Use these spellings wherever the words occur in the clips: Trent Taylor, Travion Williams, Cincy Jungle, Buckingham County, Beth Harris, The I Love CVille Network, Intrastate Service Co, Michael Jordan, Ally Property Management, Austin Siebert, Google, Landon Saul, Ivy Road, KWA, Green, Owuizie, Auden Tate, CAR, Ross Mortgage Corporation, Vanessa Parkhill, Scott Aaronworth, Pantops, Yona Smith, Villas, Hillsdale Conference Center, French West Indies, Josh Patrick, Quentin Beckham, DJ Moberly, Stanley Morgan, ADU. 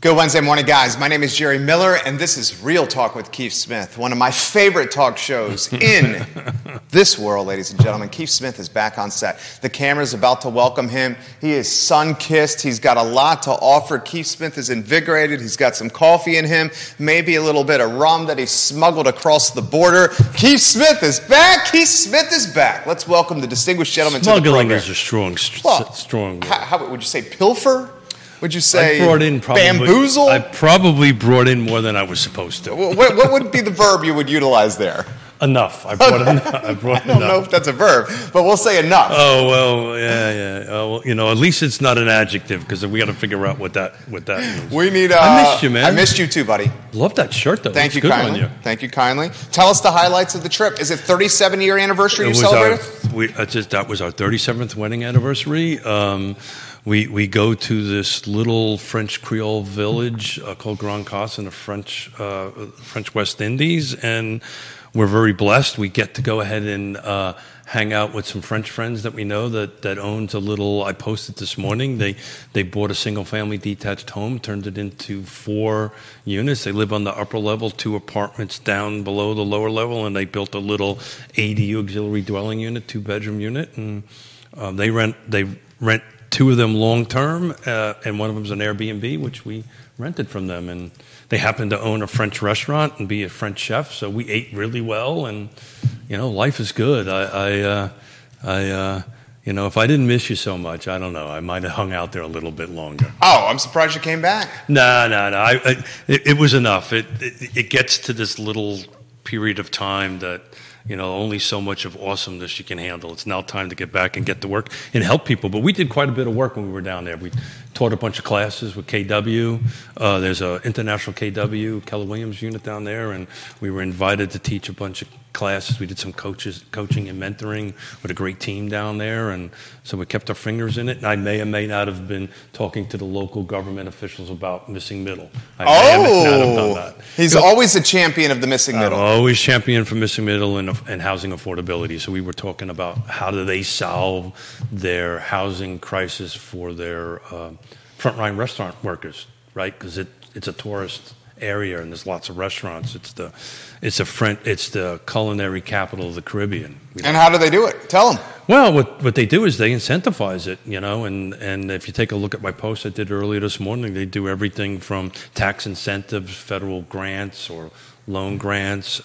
Good Wednesday morning, guys. My name is Jerry Miller, and this is Real Talk with Keith Smith, one of my favorite talk shows in this world, ladies and gentlemen. Keith Smith is back on set. The camera's about to welcome him. He is sun-kissed. He's got a lot to offer. Keith Smith is invigorated. He's got some coffee in him, maybe a little bit of rum that he smuggled across the border. Keith Smith is back. Keith Smith is back. Let's welcome the distinguished gentleman to the program. Smuggling is a strong word. How would you say pilfer? Would you say bamboozle? I probably brought in more than I was supposed to. What would be the verb you would utilize there? Enough. I don't know if that's a verb, but we'll say enough. Oh, well, yeah. Well, at least it's not an adjective, because we got to figure out what that means. We need. I missed you, man. I missed you too, buddy. Love that shirt, though. Thank you kindly. Thank you kindly. Tell us the highlights of the trip. Is it 37-year anniversary you celebrated? That was our 37th wedding anniversary. We go to this little French Creole village called Grand Casse in the French West Indies, and we're very blessed. We get to go ahead and hang out with some French friends that we know that owns a little. I posted this morning. They bought a single-family detached home, turned it into 4 units. They live on the upper level, 2 apartments down below the lower level, and they built a little ADU auxiliary dwelling unit, 2-bedroom unit, and they rent. 2 of them long-term, and one of them is an Airbnb, which we rented from them. And they happen to own a French restaurant and be a French chef, so we ate really well. And life is good. I if I didn't miss you so much, I don't know. I might have hung out there a little bit longer. Oh, I'm surprised you came back. No. It was enough. It gets to this little period of time that. Only so much of awesomeness you can handle. It's now time to get back and get to work and help people. But we did quite a bit of work when we were down there. We taught a bunch of classes with KW. There's an international KW, Keller Williams unit down there, and we were invited to teach a bunch of classes. We did some coaching and mentoring with a great team down there, and so we kept our fingers in it. And I may or may not have been talking to the local government officials about missing middle. I may not have done that. He's always a champion of the missing middle. Always champion for missing middle and housing affordability. So we were talking about how do they solve their housing crisis for their frontline restaurant workers, right? Because it's a tourist area and there's lots of restaurants. It's the culinary capital of the Caribbean. And how do they do it? Tell them. Well, what they do is they incentivize it, and if you take a look at my post I did earlier this morning, they do everything from tax incentives, federal grants or loan grants,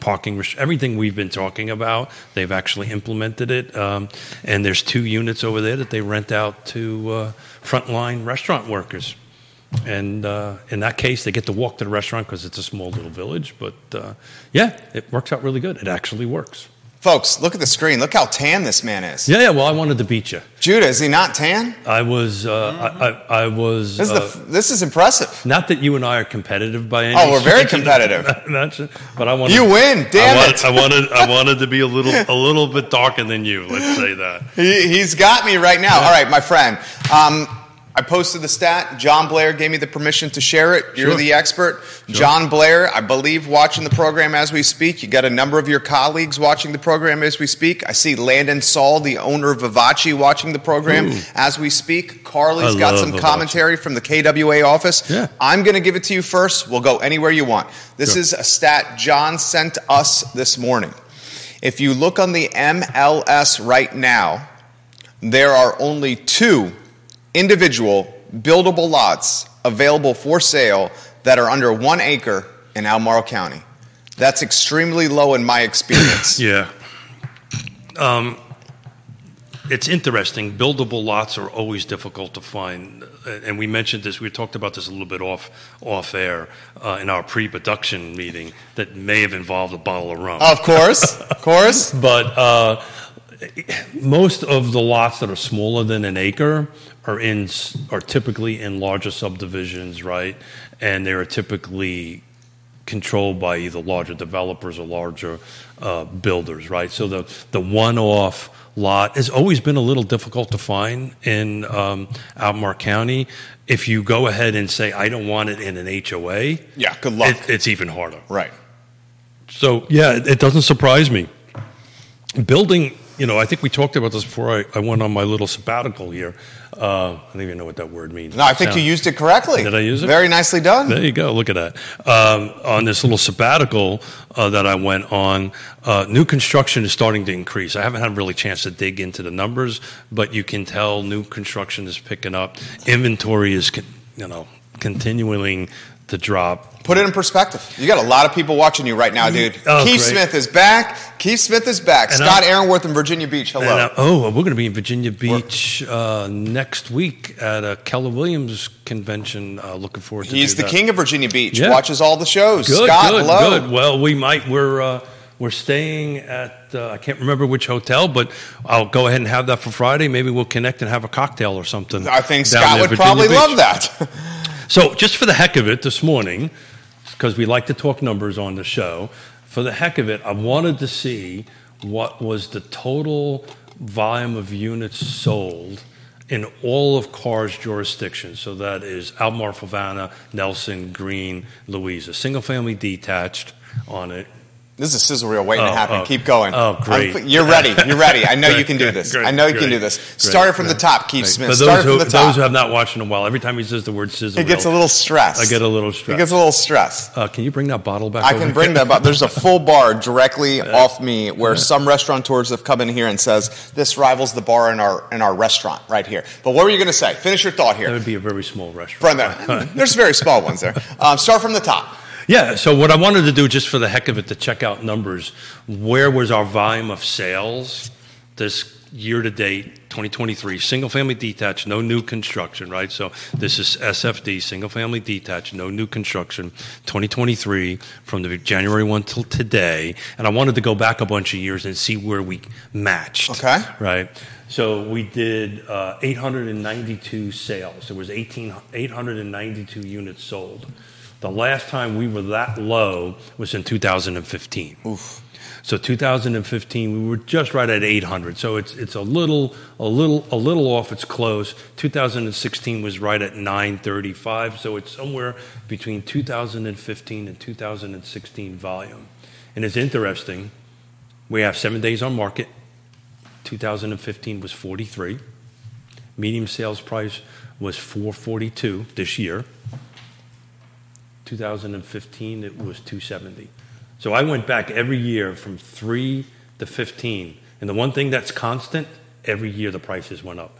parking, everything we've been talking about. They've actually implemented it. And there's 2 units over there that they rent out to frontline restaurant workers. And in that case, they get to walk to the restaurant because it's a small little village. But, it works out really good. It actually works. Folks, look at the screen. Look how tan this man is. Yeah, well, I wanted to beat you. Judah, is he not tan? I was. I was. This is impressive. Not that you and I are competitive by any means. Oh, we're very competitive. But I wanted. You win, damn it! I wanted to be a little bit darker than you. Let's say that. He's got me right now. Yeah. All right, my friend. I posted the stat. John Blair gave me the permission to share it. You're the expert. Sure. John Blair, I believe, watching the program as we speak. You got a number of your colleagues watching the program as we speak. I see Landon Saul, the owner of Vivace, watching the program as we speak. Carly's got some commentary from the KWA office. Yeah. I'm going to give it to you first. We'll go anywhere you want. This is a stat John sent us this morning. If you look on the MLS right now, there are only 2 individual buildable lots available for sale that are under 1 acre in Albemarle County. That's extremely low in my experience. Yeah. It's interesting. Buildable lots are always difficult to find. And we mentioned this. We talked about this a little bit off air in our pre-production meeting that may have involved a bottle of rum. Of course. But most of the lots that are smaller than an acre are typically in larger subdivisions, right? And they are typically controlled by either larger developers or larger builders, right? So the one-off lot has always been a little difficult to find in Albemarle County. If you go ahead and say, I don't want it in an HOA, good luck. It's even harder. Right. So, it doesn't surprise me. Building you know, I think we talked about this before I went on my little sabbatical here. I don't even know what that word means. No, I think you used it correctly. Did I use it? Very nicely done. There you go. Look at that. On this little sabbatical that I went on, new construction is starting to increase. I haven't had really a chance to dig into the numbers, but you can tell new construction is picking up. Inventory is, continuing to drop. Put it in perspective. You got a lot of people watching you right now, dude. Oh, Keith Smith is back. Keith Smith is back. And Scott Aaronworth in Virginia Beach. Hello. We're going to be in Virginia Beach next week at a Keller Williams convention. Looking forward to that. He's the king of Virginia Beach. Yeah. Watches all the shows. Good, Scott, good, hello. Good. Well, we're staying at, I can't remember which hotel, but I'll go ahead and have that for Friday. Maybe we'll connect and have a cocktail or something. I think Scott would probably love that. So just for the heck of it this morning, because we like to talk numbers on the show. For the heck of it, I wanted to see what was the total volume of units sold in all of CAR's jurisdictions. So that is Albemarle, Fluvanna, Nelson, Green, Louisa. Single family detached on it. This is a sizzle reel waiting to happen. Keep going. Oh, great. You're ready. I know you can do this. Start from the top, Keith Smith. Start from the top. Those who have not watched in a while, every time he says the word sizzle reel, he gets a little stressed. Can you bring that bottle back over? I can bring that bottle. There's a full bar directly off me where some restaurateurs have come in here and says, this rivals the bar in our restaurant right here. But what were you going to say? Finish your thought here. That would be a very small restaurant. There's very small ones there. Start from the top. Yeah, so what I wanted to do, just for the heck of it, to check out numbers, where was our volume of sales this year-to-date, 2023, single-family detached, no new construction, right? So this is SFD, single-family detached, no new construction, 2023, from the January 1 till today. And I wanted to go back a bunch of years and see where we matched, okay, right? So we did 892 sales. There was 892 units sold. The last time we were that low was in 2015. Oof. So 2015, we were just right at 800. So it's a little off. It's close. 2016 was right at 935. So it's somewhere between 2015 and 2016 volume. And it's interesting. We have 7 days on market. 2015 was 43. Median sales price was 442 this year. 2015, it was 270. So I went back every year from 3 to 15. And the one thing that's constant, every year the prices went up.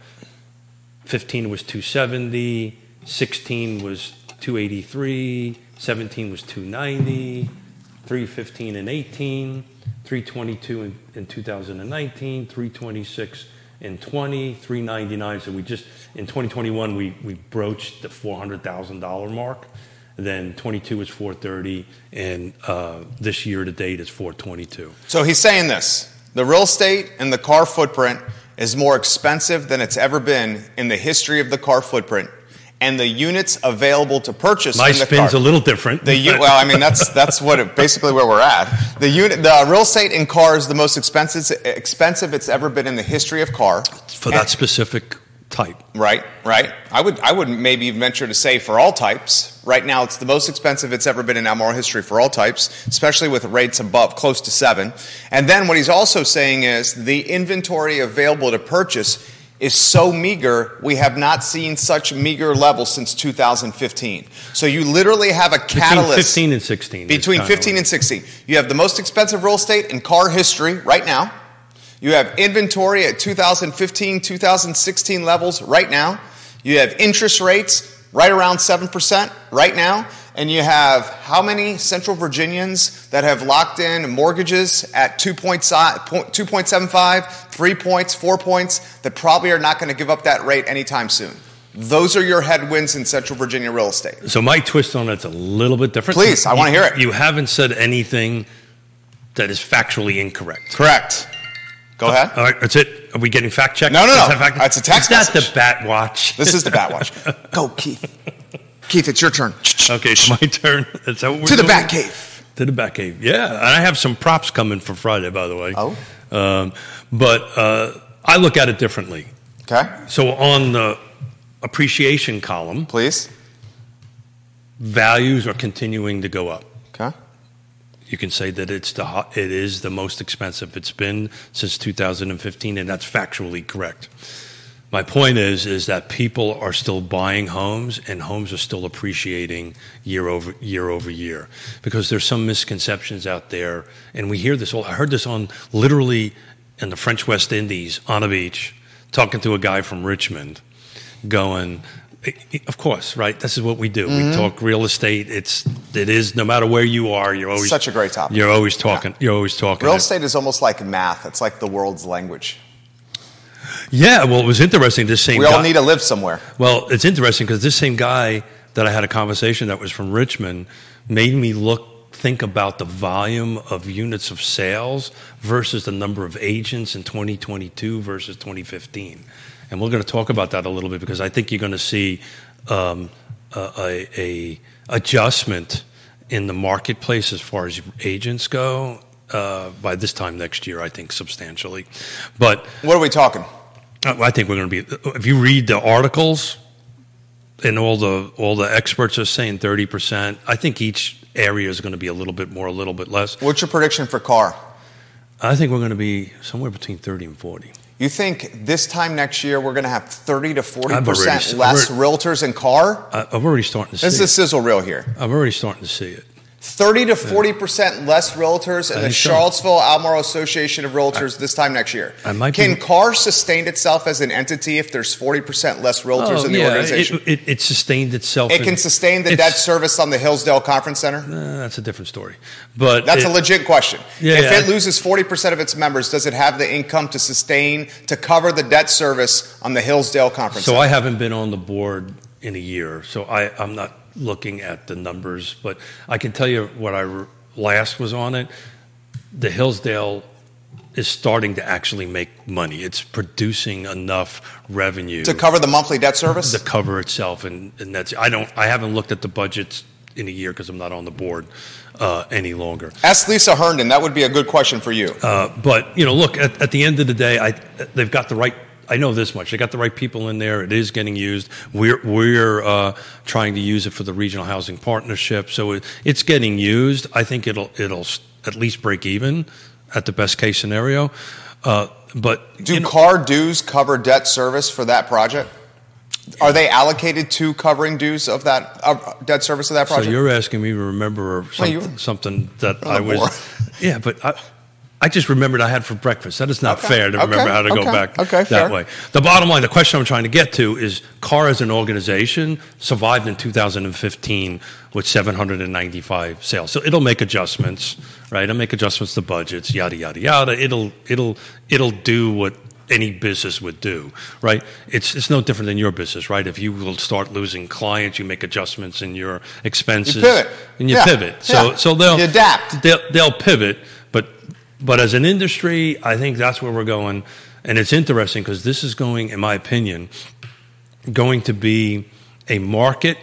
15 was 270, 16 was 283, 17 was 290, 315 and 18, 322 in 2019, 326 in 20, 399. So we just, in 2021, we broached the $400,000 mark. Then 22 is 430, and this year to date is 422. So he's saying this. The real estate and the CAR footprint is more expensive than it's ever been in the history of the CAR footprint. And the units available to purchase. My spin's a little different. That's what basically where we're at. The real estate in CAR is the most expensive it's ever been in the history of CAR. For that specific type. Right. I would maybe venture to say for all types. Right now, it's the most expensive it's ever been in Albemarle history for all types, especially with rates above close to 7. And then what he's also saying is the inventory available to purchase is so meager, we have not seen such meager levels since 2015. So you literally have a catalyst. Between 15 and 16. You have the most expensive real estate in CAR history right now. You have inventory at 2015, 2016 levels right now. You have interest rates right around 7% right now. And you have how many Central Virginians that have locked in mortgages at 2.75, 3 points, 4 points that probably are not going to give up that rate anytime soon. Those are your headwinds in Central Virginia real estate. So my twist on it's a little bit different. Please, I want to hear it. You haven't said anything that is factually incorrect. Correct. Go ahead. All right, that's it. Are we getting fact checked? No. That's a text message. It's not the Bat Watch. This is the Bat Watch. Go, Keith. Keith, it's your turn. Okay, it's my turn. That's how we're doing. To the Bat Cave. Yeah, and I have some props coming for Friday, by the way. Oh. But I look at it differently. Okay. So on the appreciation column, please. Values are continuing to go up. Okay. you can say that it is the most expensive it's been since 2015, and that's factually correct. My point is that people are still buying homes, and homes are still appreciating year over year, because there's some misconceptions out there, and we hear this all. I heard this on literally in the French West Indies on a beach, talking to a guy from Richmond, going, of course, right? This is what we do. Mm-hmm. We talk real estate. It is no matter where you are, you're always such a great topic. You're always talking. Yeah. You're always talking. Real estate is almost like math. It's like the world's language. Yeah, well, it was interesting. This same guy. We all need to live somewhere. Well, it's interesting because this same guy that I had a conversation that was from Richmond made me think about the volume of units of sales versus the number of agents in 2022 versus 2015. And we're going to talk about that a little bit because I think you're going to see a adjustment in the marketplace as far as agents go by this time next year, I think, substantially. But what are we talking? I think we're going to be. If you read the articles, and all the experts are saying 30%. I think each area is going to be a little bit more, a little bit less. What's your prediction for CAR? I think we're going to be somewhere between 30 and 40. You think this time next year we're going to have 30 to 40% less realtors in CAR? I'm already starting to see it. This is a sizzle reel here. I'm already starting to see it. 30 to 40% less realtors in the Charlottesville Albemarle Association of Realtors this time next year. Can CAR sustain itself as an entity if there's 40% less realtors in the organization? It sustained itself. It can sustain the debt service on the Hillsdale Conference Center? That's a different story. But that's a legit question. Yeah, if it loses 40% of its members, does it have the income to sustain, to cover the debt service on the Hillsdale Conference Center? So I haven't been on the board in a year, so I'm not looking at the numbers, but I can tell you what I last was on it. The Hillsdale is starting to actually make money. It's producing enough revenue to cover the monthly debt service, to cover itself, and that's. I haven't looked at the budgets in a year because I'm not on the board any longer. Ask Lisa Herndon. That would be a good question for you. But you know, look at the end of the day, they've got the right. I know this much. They got the right people in there. It is getting used. We're trying to use it for the Regional Housing Partnership, so it's getting used. I think it'll at least break even at the best case scenario. But do CAR dues cover debt service for that project? Are they allocated to covering dues of that debt service of that project? So you're asking me to remember something that I was. Yeah, but I just remembered I had for breakfast. That is not fair to remember how to go back that way. The bottom line, the question I'm trying to get to is CAR as an organization survived in 2015 with 795 sales. So it'll make adjustments, right? It'll make adjustments to budgets, yada, yada, yada. It'll do what any business would do, right? It's no different than your business, right? If you will start losing clients, you make adjustments in your expenses. You pivot. And you pivot. So they'll adapt. They'll pivot, but as an industry, I think that's where we're going. And it's interesting because this is going, in my opinion, going to be a market.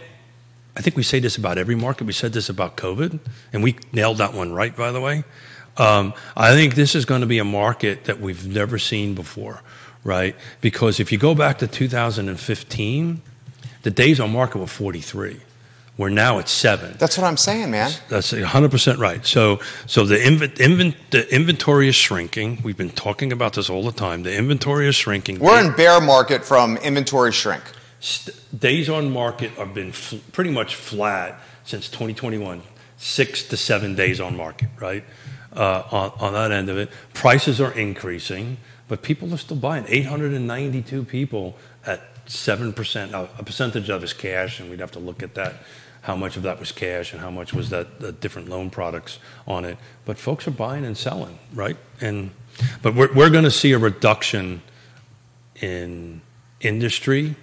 I think we say this about every market. We said this about COVID, and we nailed that one right, by the way. I think this is going to be a market that we've never seen before, right? Because if you go back to 2015, the days on market were 43. We're now at 7. That's what I'm saying, man. That's 100% right. So the inventory is shrinking. We've been talking about this all the time. The inventory is shrinking. We're in bear market from inventory shrink. Days on market have been pretty much flat since 2021. 6 to 7 days on market, right? On that end of it. Prices are increasing, but people are still buying. 892 people at 7%. Now, a percentage of is cash, and we'd have to look at that. How much of that was cash and how much was that different loan products on it? But folks are buying and selling, right? But we're going to see a reduction in industry.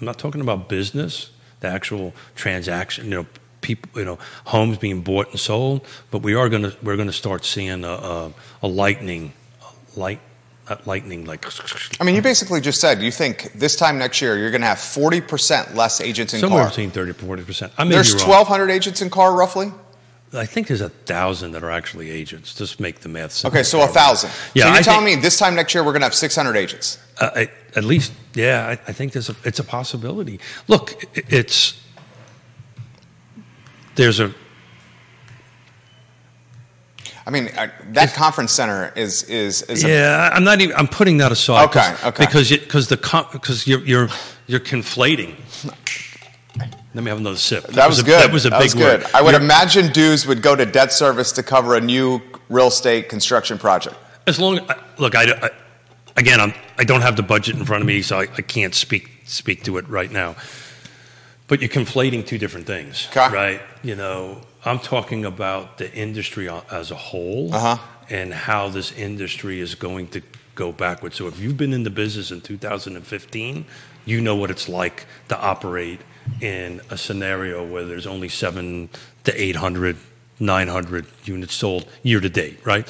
I'm not talking about business, the actual transaction, people, homes being bought and sold. But we're going to start seeing a lightning. I mean, you basically just said you think this time next year you're going to have 40% less agents in CAR. Somewhere between 30 to 40%. I may be wrong. There's 1,200 agents in CAR, roughly. I think there's 1,000 that are actually agents. Just make the math simple. Okay, so 1,000. Yeah, so you're telling me this time next year we're going to have 600 agents? At least, yeah. I think it's a possibility. Look, I mean, that conference center is yeah. I'm not even. I'm putting that aside. Okay. Because you're conflating. Let me have another sip. That was good. That was a big word. I would imagine dues would go to debt service to cover a new real estate construction project. As long, look, I don't have the budget in front of me, so I can't speak to it right now. But you're conflating two different things, right? You know, I'm talking about the industry as a whole and how this industry is going to go backwards. So if you've been in the business in 2015, you know what it's like to operate in a scenario where there's only 700 to 800, 900 units sold year to date, right?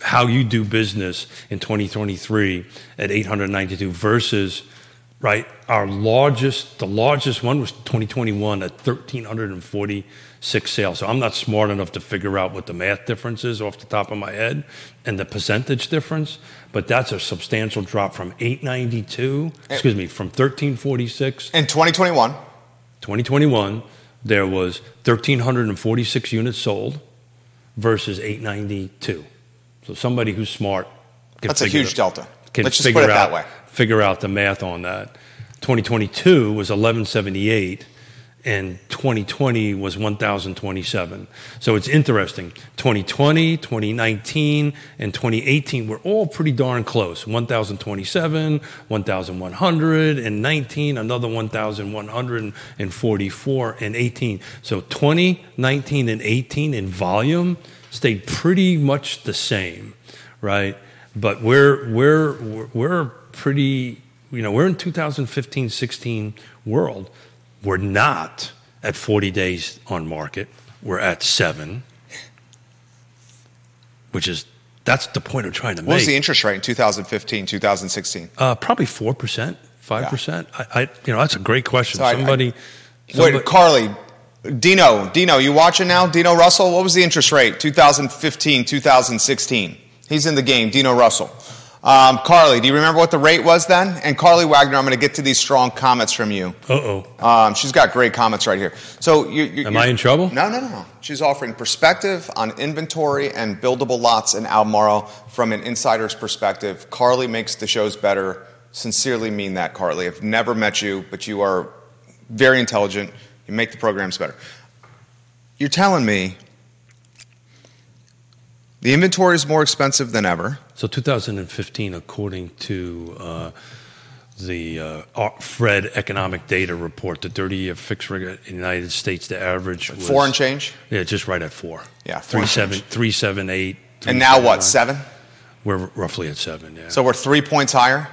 How you do business in 2023 at 892 versus, right, the largest one was 2021 at 1,346 sales. So I'm not smart enough to figure out what the math difference is off the top of my head and the percentage difference, but that's a substantial drop from from 1,346. In 2021, there was 1,346 units sold versus 892. So somebody who's smart can that's a huge delta. Let's just put it that way. Figure out the math on that. 2022 was 1,178, and 2020 was 1,027. So it's interesting. 2020, 2019, and 2018 were all pretty darn close. 1,027, 1,119, another 1,144, and 18. So 20, 19, and 18 in volume stayed pretty much the same, right? But we're pretty, you know, we're in 2015-16 world. We're not at 40 days on market. We're at 7, which is, that's the point I'm trying to make. What was the interest rate in 2015, 2016? Probably 4%, 5%. Yeah. I that's a great question. So wait, Carly, Dino, you watching now? Dino Russell, what was the interest rate 2015, 2016? He's in the game, Dino Russell. Carly, do you remember what the rate was then? And Carly Wagner, I'm going to get to these strong comments from you. She's got great comments right here. So, am I in trouble? No. She's offering perspective on inventory and buildable lots in Albemarle from an insider's perspective. Carly makes the shows better. Sincerely mean that, Carly. I've never met you, but you are very intelligent. You make the programs better. You're telling me the inventory is more expensive than ever. So 2015, according to the Fred Economic Data Report, the 30-year fixed rate in the United States, the average was 4 and change? Yeah, just right at 4. Yeah, 3.78. And now what, 7? We're roughly at 7, yeah. So we're 3 points higher?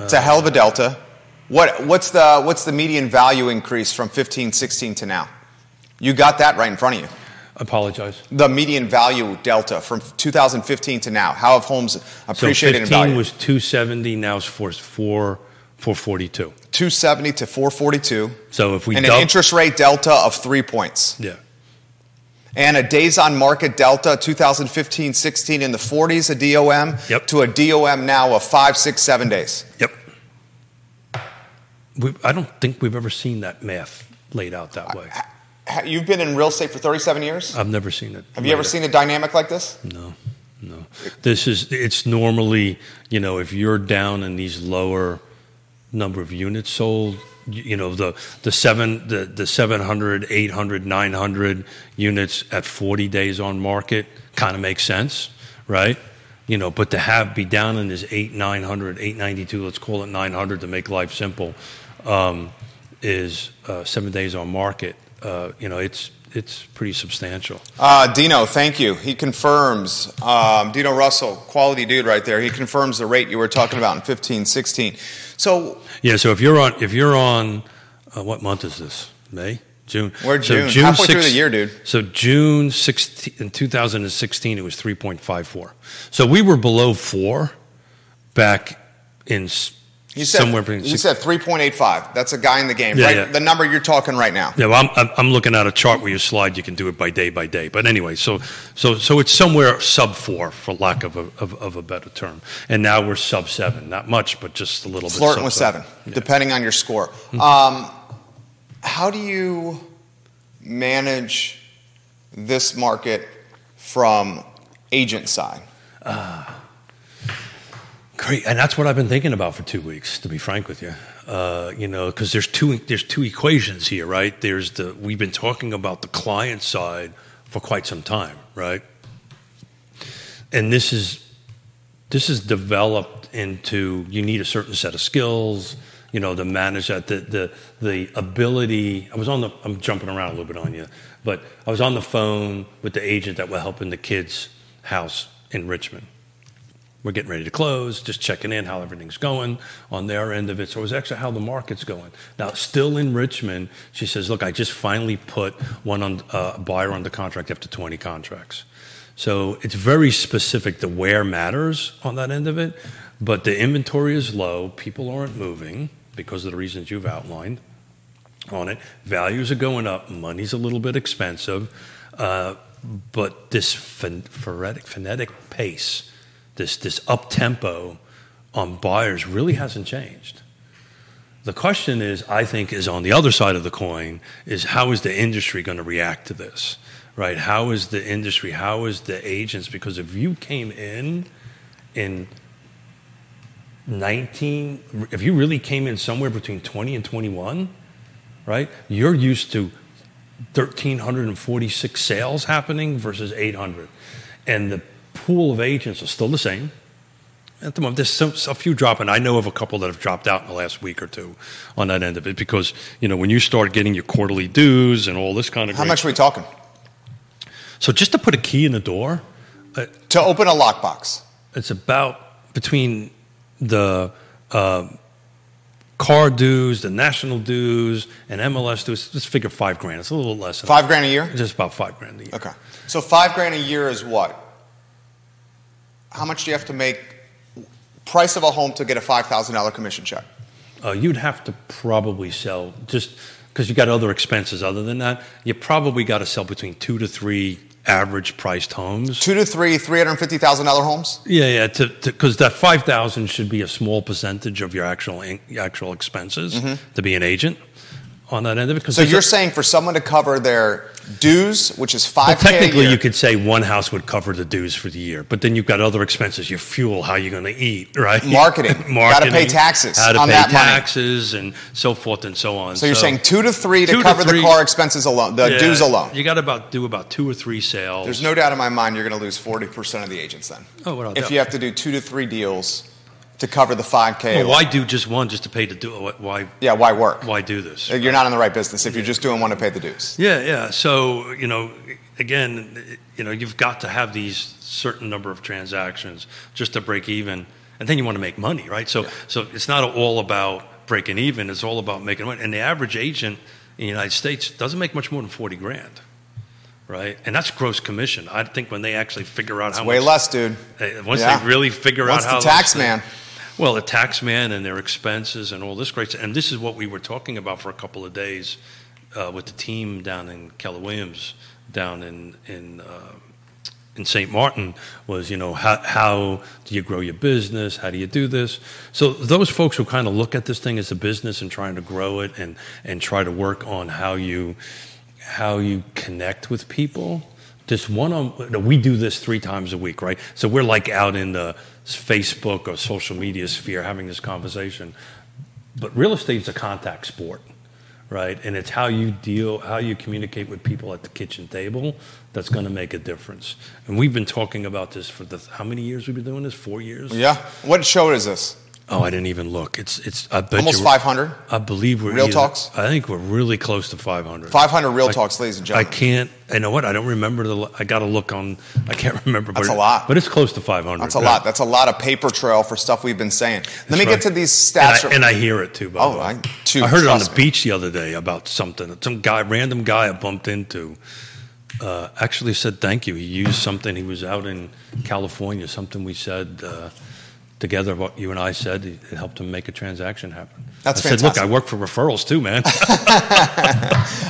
It's a hell of a delta. What's the median value increase from 15, 16 to now? You got that right in front of you. Apologize. The median value delta from 2015 to now. How have homes appreciated in value? 15 was 270. Now it's 442. 270 to 442. So if we an interest rate delta of 3 points. Yeah. And a days on market delta 2015-16 in the 40s, a DOM to a DOM now of 5, 6, 7 days. Yep. I don't think we've ever seen that math laid out that way. You've been in real estate for 37 years? I've never seen it. Have you ever seen a dynamic like this? No. It's normally, you know, if you're down in these lower number of units sold, you know, the 700, 800, 900 units at 40 days on market kind of makes sense, right? You know, but to be down in this 892, let's call it 900 to make life simple, is 7 days on market. You know, it's pretty substantial. Dino, thank you. He confirms, Dino Russell, quality dude right there. He confirms the rate you were talking about in 15, 16. So yeah, so if you're on, what month is this? May, June. We're June. So June halfway through the year, dude. So June 16, in 2016, it was 3.54. So we were below 4 back in. You said 3.85. That's a guy in the game, right? Yeah. The number you're talking right now. Yeah, well, I'm looking at a chart where you slide. You can do it by day. But anyway, so it's somewhere sub 4, for lack of a better term. And now we're sub 7. Not much, but just a little bit. Flirting with 7, depending on your score. Mm-hmm. How do you manage this market from agent side. Great, and that's what I've been thinking about for 2 weeks, to be frank with you. You know, because there's two equations here, right? There's the we've been talking about the client side for quite some time, right? And this is developed into you need a certain set of skills, you know, to manage that, the ability. I'm jumping around a little bit on you, but I was on the phone with the agent that was helping the kids' house in Richmond. We're getting ready to close, just checking in how everything's going on their end of it. So it was actually how the market's going. Now, still in Richmond, she says, look, I just finally put a buyer under contract after 20 contracts. So it's very specific to where matters on that end of it. But the inventory is low. People aren't moving because of the reasons you've outlined on it. Values are going up. Money's a little bit expensive. But this frenetic pace, this up-tempo on buyers really hasn't changed. The question is, I think, is on the other side of the coin, is how is the industry going to react to this, right? How is the agents? Because if you came if you really came in somewhere between 20 and 21, right, you're used to 1,346 sales happening versus 800. And the pool of agents are still the same. At the moment, there's a few dropping. I know of a couple that have dropped out in the last week or two on that end of it because, you know, when you start getting your quarterly dues and all this kind of How much stuff, are we talking? So just to put a key in the door. To open a lockbox. It's about between the CAR dues, the national dues, and MLS dues. Let's figure $5,000. It's a little less. Than $5,000 a year? Just about $5,000 a year. Okay. So $5,000 a year is what? How much do you have to make price of a home to get a $5,000 commission check? You'd have to probably sell, just because you got other expenses other than that, you probably got to sell between 2 to 3 average priced homes. 2 to 3 $350,000 homes? Yeah, because that $5,000 should be a small percentage of your actual expenses to be an agent on that end of it. So you're saying for someone to cover their dues, which is $5,000 technically, a year. You could say one house would cover the dues for the year, but then you've got other expenses. Your fuel, how you're going to eat, right? Marketing. Got to pay taxes on that money. How to pay taxes and so forth and so on. So you're saying 2 to 3 to cover the car expenses alone, the dues alone. You got to do about 2 or 3 sales. There's no doubt in my mind you're going to lose 40% of the agents then. Oh, what if you have to do 2 to 3 deals to cover the $5,000. Well, why do just one just to pay the dues? Why? Yeah, why work? Why do this? You're not in the right business if you're just doing one to pay the dues. Yeah. So, you know, again, you know, you've got to have these certain number of transactions just to break even, and then you want to make money, right? So it's not all about breaking even. It's all about making money. And the average agent in the United States doesn't make much more than $40,000. Right, and that's gross commission. I think when they actually figure out how much, way less, dude. Once they really figure out how the tax man. Well, the tax man and their expenses and all this great stuff. And this is what we were talking about for a couple of days with the team down in Keller Williams, down in St. Martin, was, you know, how do you grow your business? How do you do this? So those folks who kind of look at this thing as a business and trying to grow it and try to work on how you connect with people. We do this 3 times a week, right? So we're like out in the Facebook or social media sphere having this conversation. But real estate's a contact sport, right? And it's how you communicate with people at the kitchen table that's going to make a difference. And we've been talking about this for how many years we've been doing this? 4 years? Yeah. What show is this? Oh, I didn't even look. It's I bet almost 500. I believe we're Real Talks. I think we're really close to 500. 500 Real Talks, ladies and gentlemen. You know what? I don't remember I got to look on. I can't remember. That's a lot. But it's close to 500. That's a lot. That's a lot of paper trail for stuff we've been saying. Let me get to these stats. And I hear it too. By the way. I heard it on the beach the other day about something. Some guy, random guy, I bumped into. Actually said thank you. He used something. He was out in California. Something we said. together what you and I said. It helped him make a transaction happen. That's fantastic. I said, look, I work for referrals too, man.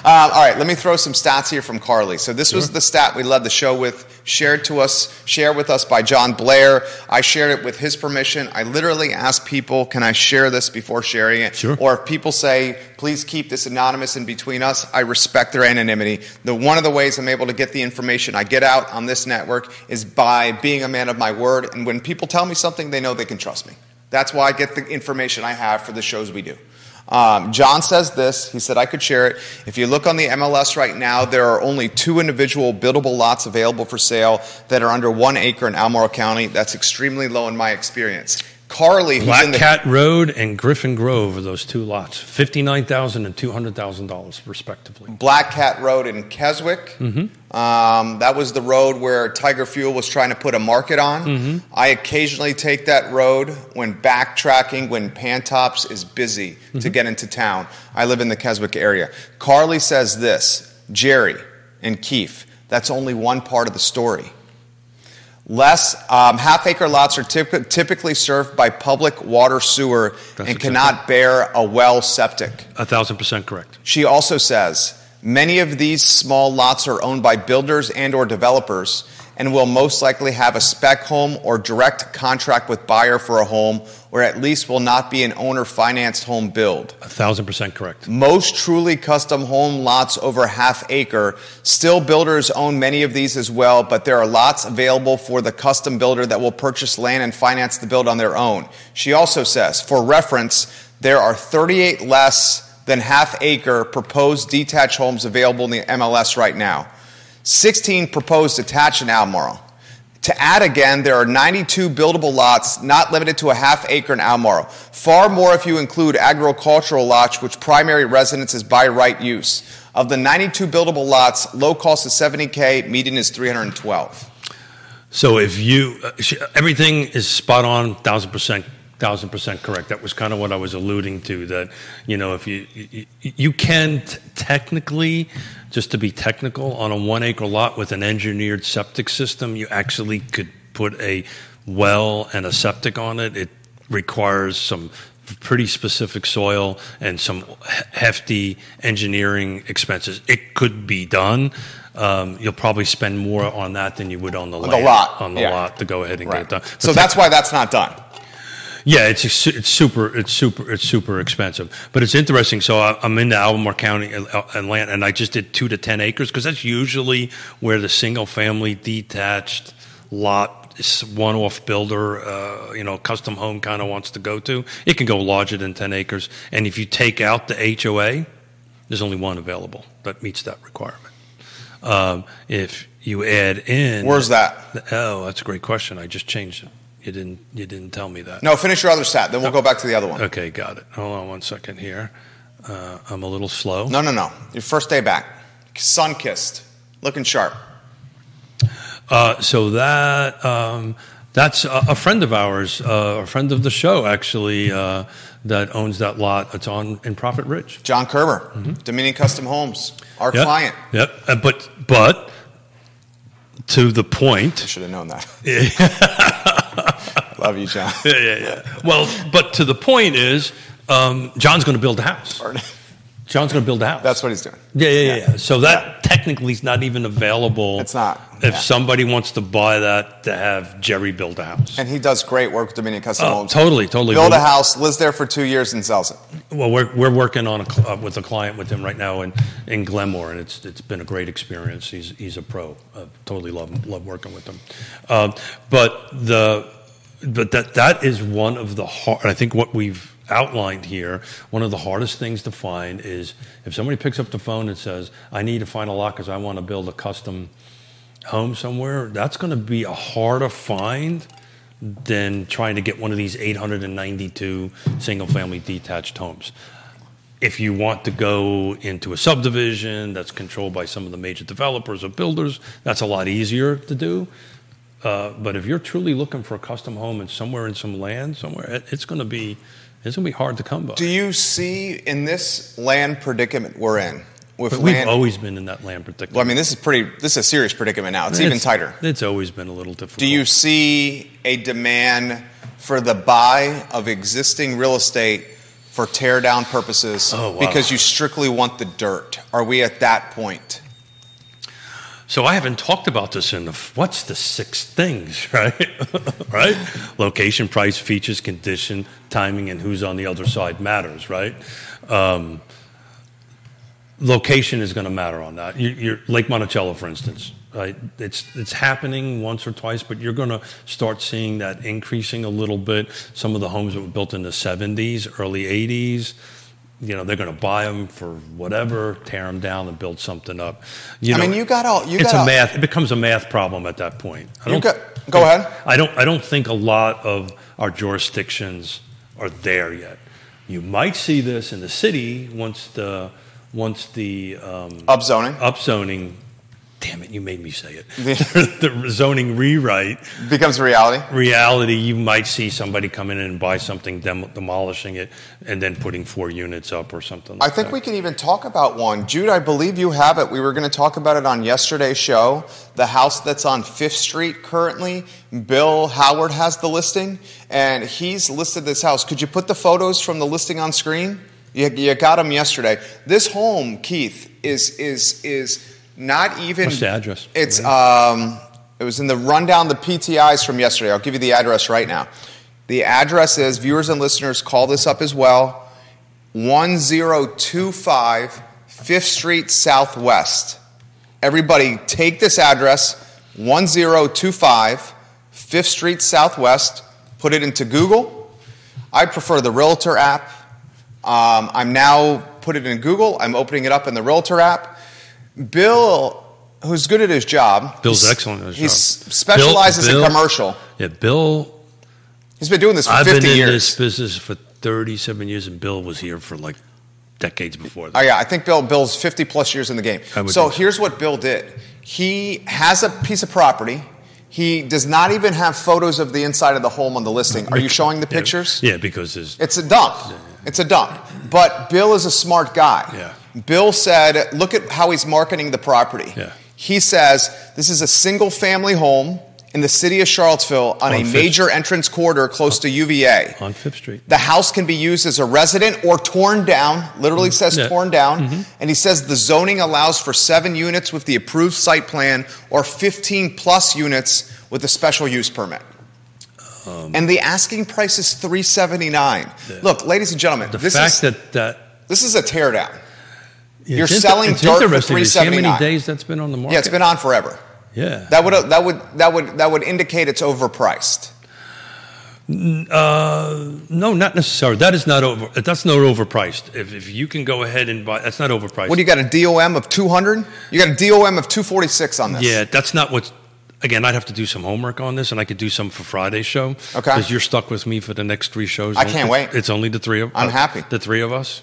All right, let me throw some stats here from Carly. So this was the stat we led the show with, shared with us by John Blair. I shared it with his permission. I literally asked people, can I share this before sharing it? Sure. Or if people say, please keep this anonymous and between us, I respect their anonymity. One of the ways I'm able to get the information I get out on this network is by being a man of my word. And when people tell me something, they know they can trust me. That's why I get the information I have for the shows we do. John says this. He said, I could share it. If you look on the MLS right now, there are only 2 individual buildable lots available for sale that are under 1 acre in Albemarle County. That's extremely low in my experience. Carly, Black Cat Road and Griffin Grove are those 2 lots, $59,000 and $200,000 respectively. Black Cat Road in Keswick. Mm-hmm. That was the road where Tiger Fuel was trying to put a market on. Mm-hmm. I occasionally take that road when backtracking, when Pantops is busy to get into town. I live in the Keswick area. Carly says this, Jerry and Keith, that's only one part of the story. Less half-acre lots are typically served by public water, sewer, and cannot bear a well septic. 1,000% correct. She also says, many of these small lots are owned by builders and or developers and will most likely have a spec home or direct contract with buyer for a home, or at least will not be an owner-financed home build. 1,000% correct. Most truly custom home lots over half acre. Still, builders own many of these as well, but there are lots available for the custom builder that will purchase land and finance the build on their own. She also says, for reference, there are 38 less than half acre proposed detached homes available in the MLS right now. 16 proposed attached in Albemarle. To add again, there are 92 buildable lots, not limited to a half acre in Albemarle. Far more if you include agricultural lots, which primary residence is by right use. Of the 92 buildable lots, low cost is $70,000, median is $312,000. So if you, everything is spot on, 1,000% correct. That was kind of what I was alluding to, that, you know, if you can technically, just to be technical, on a 1 acre lot with an engineered septic system, you actually could put a well and a septic on it. It requires some pretty specific soil and some hefty engineering expenses. It could be done. You'll probably spend more on that than you would on the land, lot. On the lot to go ahead and get it done. But so that's why that's not done. Yeah, it's super expensive, but it's interesting. So I'm in the Albemarle County Atlanta, and I just did 2 to 10 acres because that's usually where the single family detached lot, one-off builder, custom home kind of wants to go to. It can go larger than 10 acres, and if you take out the HOA, there's only one available that meets that requirement. If you add in, where's that? Oh, that's a great question. I just changed it. You didn't tell me that. No, finish your other stat, then we'll go back to the other one. Okay, got it. Hold on one second here. I'm a little slow. No. Your first day back. Sun-kissed. Looking sharp. So that that's a friend of ours, a friend of the show, actually, that owns that lot. It's on in Profit Ridge. John Kerber, Dominion Custom Homes, our client. Yep, but to the point. I should have known that. Yeah. Love you, John. Yeah. Well, but to the point is, John's going to build a house. John's going to build a house. That's what he's doing. Yeah. So that technically is not even available. It's not. If somebody wants to buy that to have Jerry build a house. And he does great work with Dominion Custom Homes. Totally. Build a house, lives there for 2 years, and sells it. Well, we're working on with a client with him right now in Glenmore, and it's been a great experience. He's a pro. Totally love working with him. But that is one of the hard. I think what we've outlined here, one of the hardest things to find is if somebody picks up the phone and says, "I need to find a lot because I want to build a custom home somewhere." That's going to be a harder find than trying to get one of these 892 single-family detached homes. If you want to go into a subdivision that's controlled by some of the major developers or builders, that's a lot easier to do. But if you're truly looking for a custom home and somewhere in some land somewhere, it's going to be hard to come by. Do you see in this land predicament we're in with but land. We've always been in that land predicament. Well, I mean, this is a serious predicament now. It's even tighter. It's always been a little difficult. Do you see a demand for the buy of existing real estate for tear down purposes because you strictly want the dirt? Are we at that point? So I haven't talked about this what's the six things, right? Right? Location, price, features, condition, timing, and who's on the other side matters, right? Location is going to matter on that. You're Lake Monticello, for instance, right? It's happening once or twice, but you're going to start seeing that increasing a little bit. Some of the homes that were built in the 70s, early 80s, you know, they're going to buy them for whatever, tear them down, and build something up. It becomes a math problem at that point. Go ahead. I don't think a lot of our jurisdictions are there yet. You might see this in the city once the upzoning. Damn it! You made me say it. The zoning rewrite becomes reality. You might see somebody come in and buy something, demolishing it, and then putting 4 units up or something. I think we can even talk about one, Jude. I believe you have it. We were going to talk about it on yesterday's show. The house that's on 5th Street currently, Bill Howard has the listing, and he's listed this house. Could you put the photos from the listing on screen? You got them yesterday. This home, Keith, is. Not even. What's the address? It's it was in the rundown, the PTIs from yesterday. I'll give you the address right now. The address is, viewers and listeners, call this up as well, 1025 5th Street Southwest. Everybody take this address, 1025 5th Street Southwest, put it into Google. I prefer the Realtor app. I'm now put it in Google. I'm opening it up in the Realtor app. Bill, who's good at his job. Bill's excellent at his job. He specializes in commercial. Yeah, Bill. He's been doing this for 50 years. I've been in this business for 37 years, and Bill was here for like decades before that. Oh, yeah, I think Bill's 50-plus years in the game. So here's what Bill did. He has a piece of property. He does not even have photos of the inside of the home on the listing. Are you showing the pictures? Yeah, because it's a dump. It's a dump. But Bill is a smart guy. Yeah. Bill said, look at how he's marketing the property. Yeah. He says, this is a single-family home in the city of Charlottesville on a major entrance corridor close to UVA. On 5th Street. The house can be used as a resident or torn down. Literally says torn down. Mm-hmm. And he says the zoning allows for 7 units with the approved site plan or 15-plus units with a special use permit. And the asking price is $379. Look, ladies and gentlemen, this is a teardown. You're selling dirt for $379. See how many days that's been on the market? Yeah, it's been on forever. Yeah, that would indicate it's overpriced. No, not necessarily. That's not overpriced. If you can go ahead and buy, that's not overpriced. What do you got, a DOM of 200? You got a DOM of 246 on this? Yeah, that's not what's. Again, I'd have to do some homework on this, and I could do some for Friday's show. Okay, because you're stuck with me for the next 3 shows. I can't wait. It's only the three of. I'm happy. The three of us.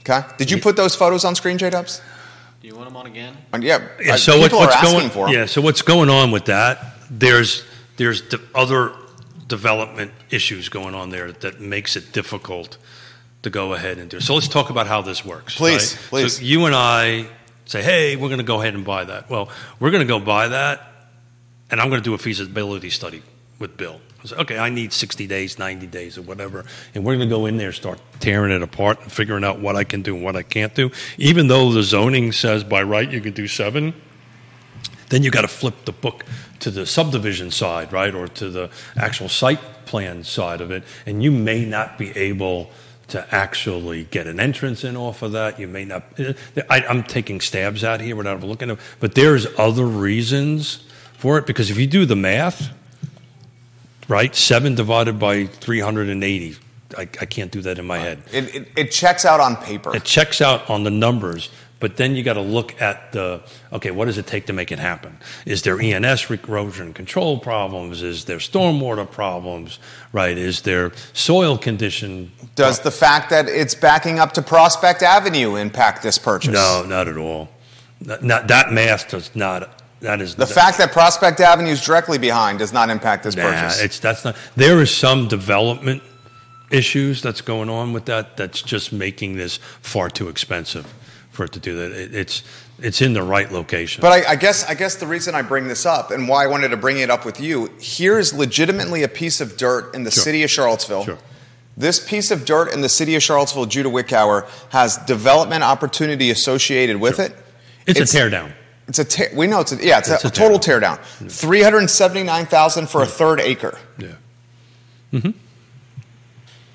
Okay. Did you put those photos on screen, J-Dubs? Do you want them on again? Yeah. So what's going on with that? There's other development issues going on there that makes it difficult to go ahead and do. So let's talk about how this works. Please, right? Please. So you and I say, hey, we're going to go ahead and buy that. Well, we're going to go buy that, and I'm going to do a feasibility study with Bill. I said, okay, I need 60 days, 90 days, or whatever, and we're going to go in there, start tearing it apart and figuring out what I can do and what I can't do. Even though the zoning says by right you can do 7, then you got to flip the book to the subdivision side, right, or to the actual site plan side of it, and you may not be able to actually get an entrance in off of that. You may not. I'm taking stabs out here without looking at it, but there's other reasons for it, because if you do the math. Right? 7 divided by 380. I can't do that in my head. It checks out on paper. It checks out on the numbers, but then you got to look at what does it take to make it happen? Is there ENS, erosion control problems? Is there stormwater problems? Right? Is there soil condition? Does the fact that it's backing up to Prospect Avenue impact this purchase? No, not at all. Not that math does not. That is the fact that Prospect Avenue is directly behind does not impact this purchase. There is some development issues that's going on with that that's just making this far too expensive for it to do that. It's in the right location. But I guess the reason I bring this up and why I wanted to bring it up with you, here's legitimately a piece of dirt in the sure. city of Charlottesville. Sure. This piece of dirt in the city of Charlottesville, Judah Wickhauer, has development opportunity associated with sure. it. It's a teardown. It's a it's a total teardown. Yeah. $379,000 for a third acre. Yeah. Mm-hmm.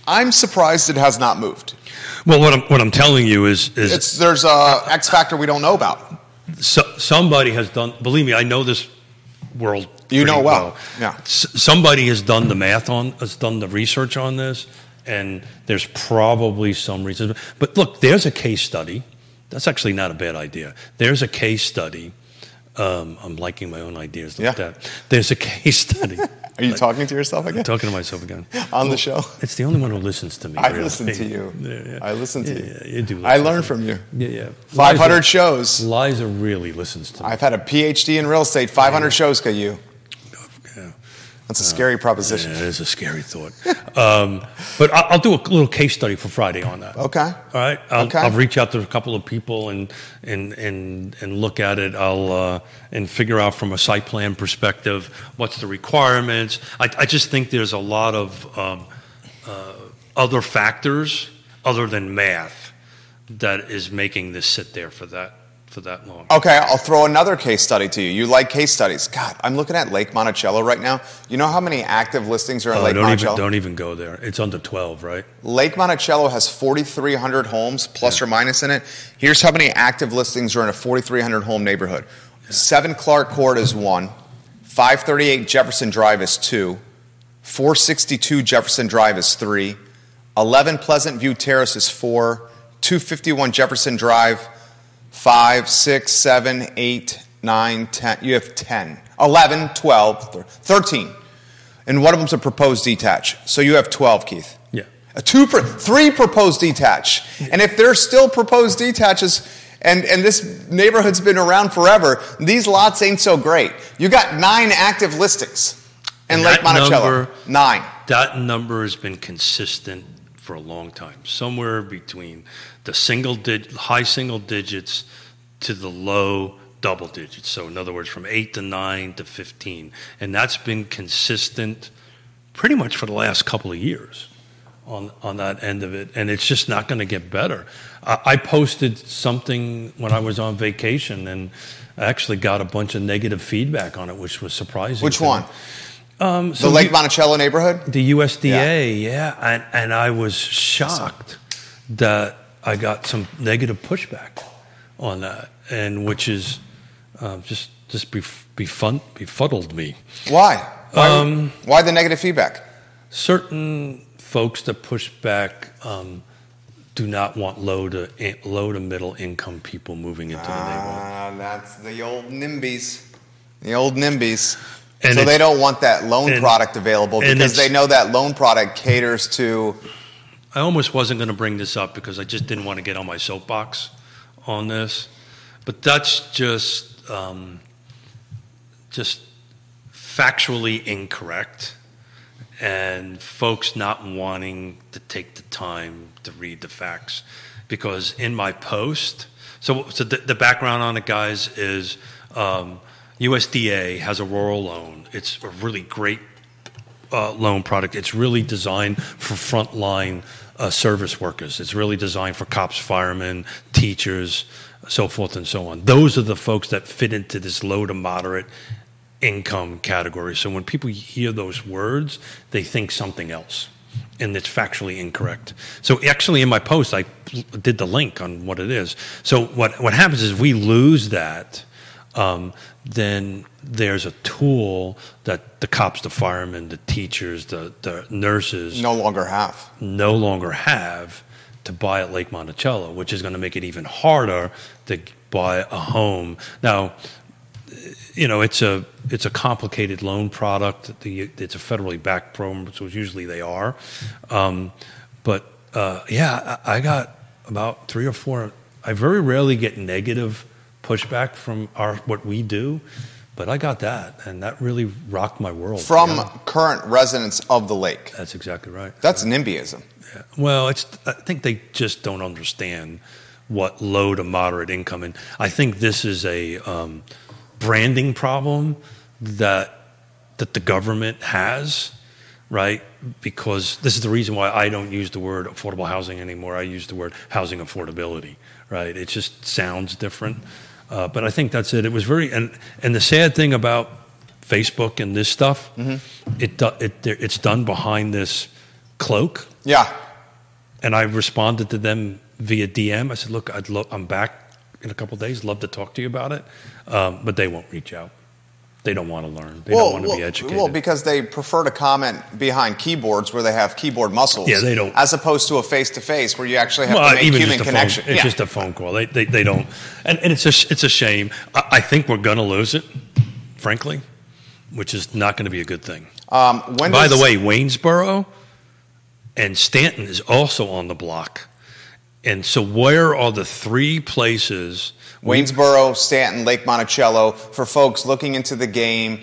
I'm surprised it has not moved. Well, what I'm telling you is there's a X factor we don't know about. So, somebody has done. Believe me, I know this world. You know well. Yeah. Somebody has done the math on, has done the research on this, and there's probably some reason. But look, there's a case study. That's actually not a bad idea. There's a case study. I'm liking my own ideas like that. There's a case study. Are you talking to yourself again? I'm talking to myself again. On the show? It's the only one who listens to me. I really listen to you. Yeah. I listen to you. Yeah, you do. I learn from you. Yeah, yeah. 500 Liza, shows. Liza really listens to me. I've had a PhD in real estate. 500 shows, KU. Yeah. That's a scary proposition. Yeah, it is a scary thought. But I'll do a little case study for Friday on that. Okay. All right? I'll reach out to a couple of people and look at it. I'll and figure out from a site plan perspective what's the requirements. I just think there's a lot of other factors other than math that is making this sit there for that long. Okay, I'll throw another case study to you. You like case studies. God, I'm looking at Lake Monticello right now. You know how many active listings are in Lake Monticello? Don't even go there. It's under 12, right? Lake Monticello has 4,300 homes, plus or minus in it. Here's how many active listings are in a 4,300 home neighborhood. 7 Clark Court is 1. 538 Jefferson Drive is 2. 462 Jefferson Drive is 3. 11 Pleasant View Terrace is 4. 251 Jefferson Drive 5, 6, 7, 8, 9, 10. You have 10. 11, 12, 13. And one of them's a proposed detach. So you have 12, Keith. Yeah. Three proposed detach. And if there's still proposed detaches, and this neighborhood's been around forever, these lots ain't so great. You got 9 active listings in Lake Monticello. 9. That number has been consistent for a long time, somewhere between the high single digits to the low double digits. So in other words, from 8 to 9 to 15. And that's been consistent pretty much for the last couple of years on that end of it. And it's just not going to get better. I posted something when I was on vacation, and I actually got a bunch of negative feedback on it, which was surprising. Which one? So the Lake Monticello neighborhood? The USDA, yeah. And I was shocked that I got some negative pushback on that, and which is just befuddled me. Why? Why the negative feedback? Certain folks that push back do not want low to middle income people moving into the neighborhood. That's the old NIMBYs. The old NIMBYs. And so they don't want that loan product available because they know that loan product caters to... I almost wasn't going to bring this up because I just didn't want to get on my soapbox on this. But that's just factually incorrect, and folks not wanting to take the time to read the facts. Because in my post... So the background on it, guys, is... USDA has a rural loan. It's a really great loan product. It's really designed for frontline service workers. It's really designed for cops, firemen, teachers, so forth and so on. Those are the folks that fit into this low to moderate income category. So when people hear those words, they think something else, and it's factually incorrect. So actually in my post, I did the link on what it is. So what happens is we lose that. Then there's a tool that the cops, the firemen, the teachers, the nurses no longer have to buy at Lake Monticello, which is going to make it even harder to buy a home. Now, you know, it's a complicated loan product. It's a federally backed program, so usually they are. I got about 3 or 4. I very rarely get negative pushback from what we do, but I got that, and that really rocked my world. From current residents of the lake. That's exactly right. That's NIMBYism. Yeah. Well, I think they just don't understand what low to moderate income. And I think this is a branding problem that the government has, right? Because this is the reason why I don't use the word affordable housing anymore. I use the word housing affordability, right? It just sounds different. But I think that's it. It was very, and the sad thing about Facebook and this stuff, it's done behind this cloak. Yeah. And I responded to them via DM. I said, look, I'm back in a couple of days. Love to talk to you about it. But they won't reach out. They don't want to learn. They don't want to be educated. Well, because they prefer to comment behind keyboards where they have keyboard muscles. Yeah, they don't. As opposed to a face-to-face where you actually have to make human connection. It's just a phone call. They don't. And it's a shame. I think we're going to lose it, frankly, which is not going to be a good thing. By the way, Waynesboro and Staunton is also on the block. And so where are the three places... Waynesboro, Staunton, Lake Monticello, for folks looking into the game,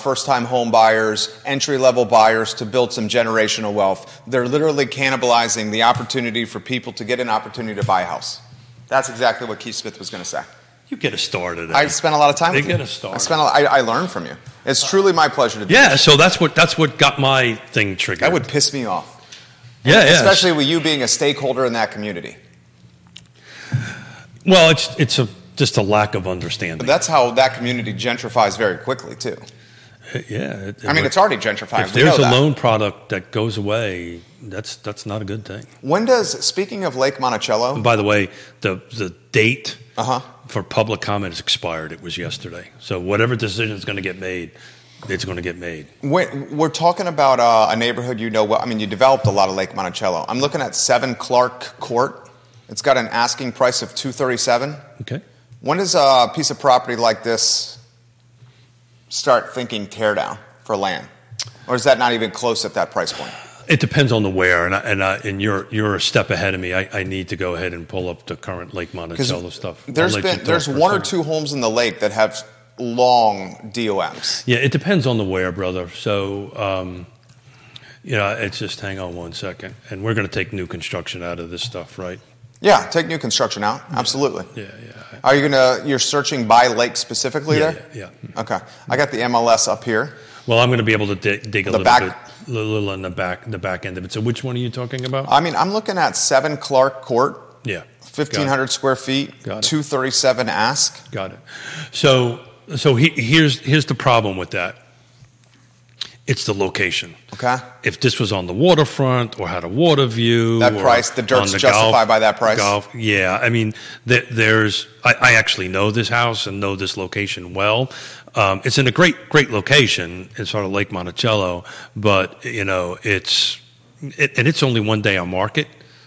first-time home buyers, entry-level buyers to build some generational wealth. They're literally cannibalizing the opportunity for people to get an opportunity to buy a house. That's exactly what Keith Smith was going to say. You get a star today. I spent a lot of time with you. You get a star. I learned from you. It's truly my pleasure to do this. So that's what got my thing triggered. That would piss me off. Yeah, especially with you being a stakeholder in that community. Well, it's just a lack of understanding. But that's how that community gentrifies very quickly, too. Yeah. It's already gentrifying. If there's a loan product that goes away, that's not a good thing. When does, speaking of Lake Monticello... And by the way, the date for public comment has expired. It was yesterday. So whatever decision is going to get made... It's going to get made. We're talking about a neighborhood you know well. You developed a lot of Lake Monticello. I'm looking at 7 Clark Court. It's got an asking price of $237. Okay. When does a piece of property like this start thinking teardown for land, or is that not even close at that price point? It depends on the where, and you're a step ahead of me. I need to go ahead and pull up the current Lake Monticello stuff. There's one or two homes in the lake that have long DOMs. Yeah, it depends on the where, brother. So, it's just hang on one second. And we're going to take new construction out of this stuff, right? Yeah, take new construction out. Absolutely. Yeah. Are you you're searching by lake specifically there? Yeah. Okay. I got the MLS up here. Well, I'm going to be able to dig a little bit on the back end of it. So which one are you talking about? I'm looking at 7 Clark Court. Yeah. 1,500 square feet. $237 ask. Got it. So here's the problem with that. It's the location. Okay. If this was on the waterfront or had a water view, that price, the dirt's justified by that price. Yeah. I actually know this house and know this location well. It's in a great location. It's sort of Lake Monticello, but it's only one day on market.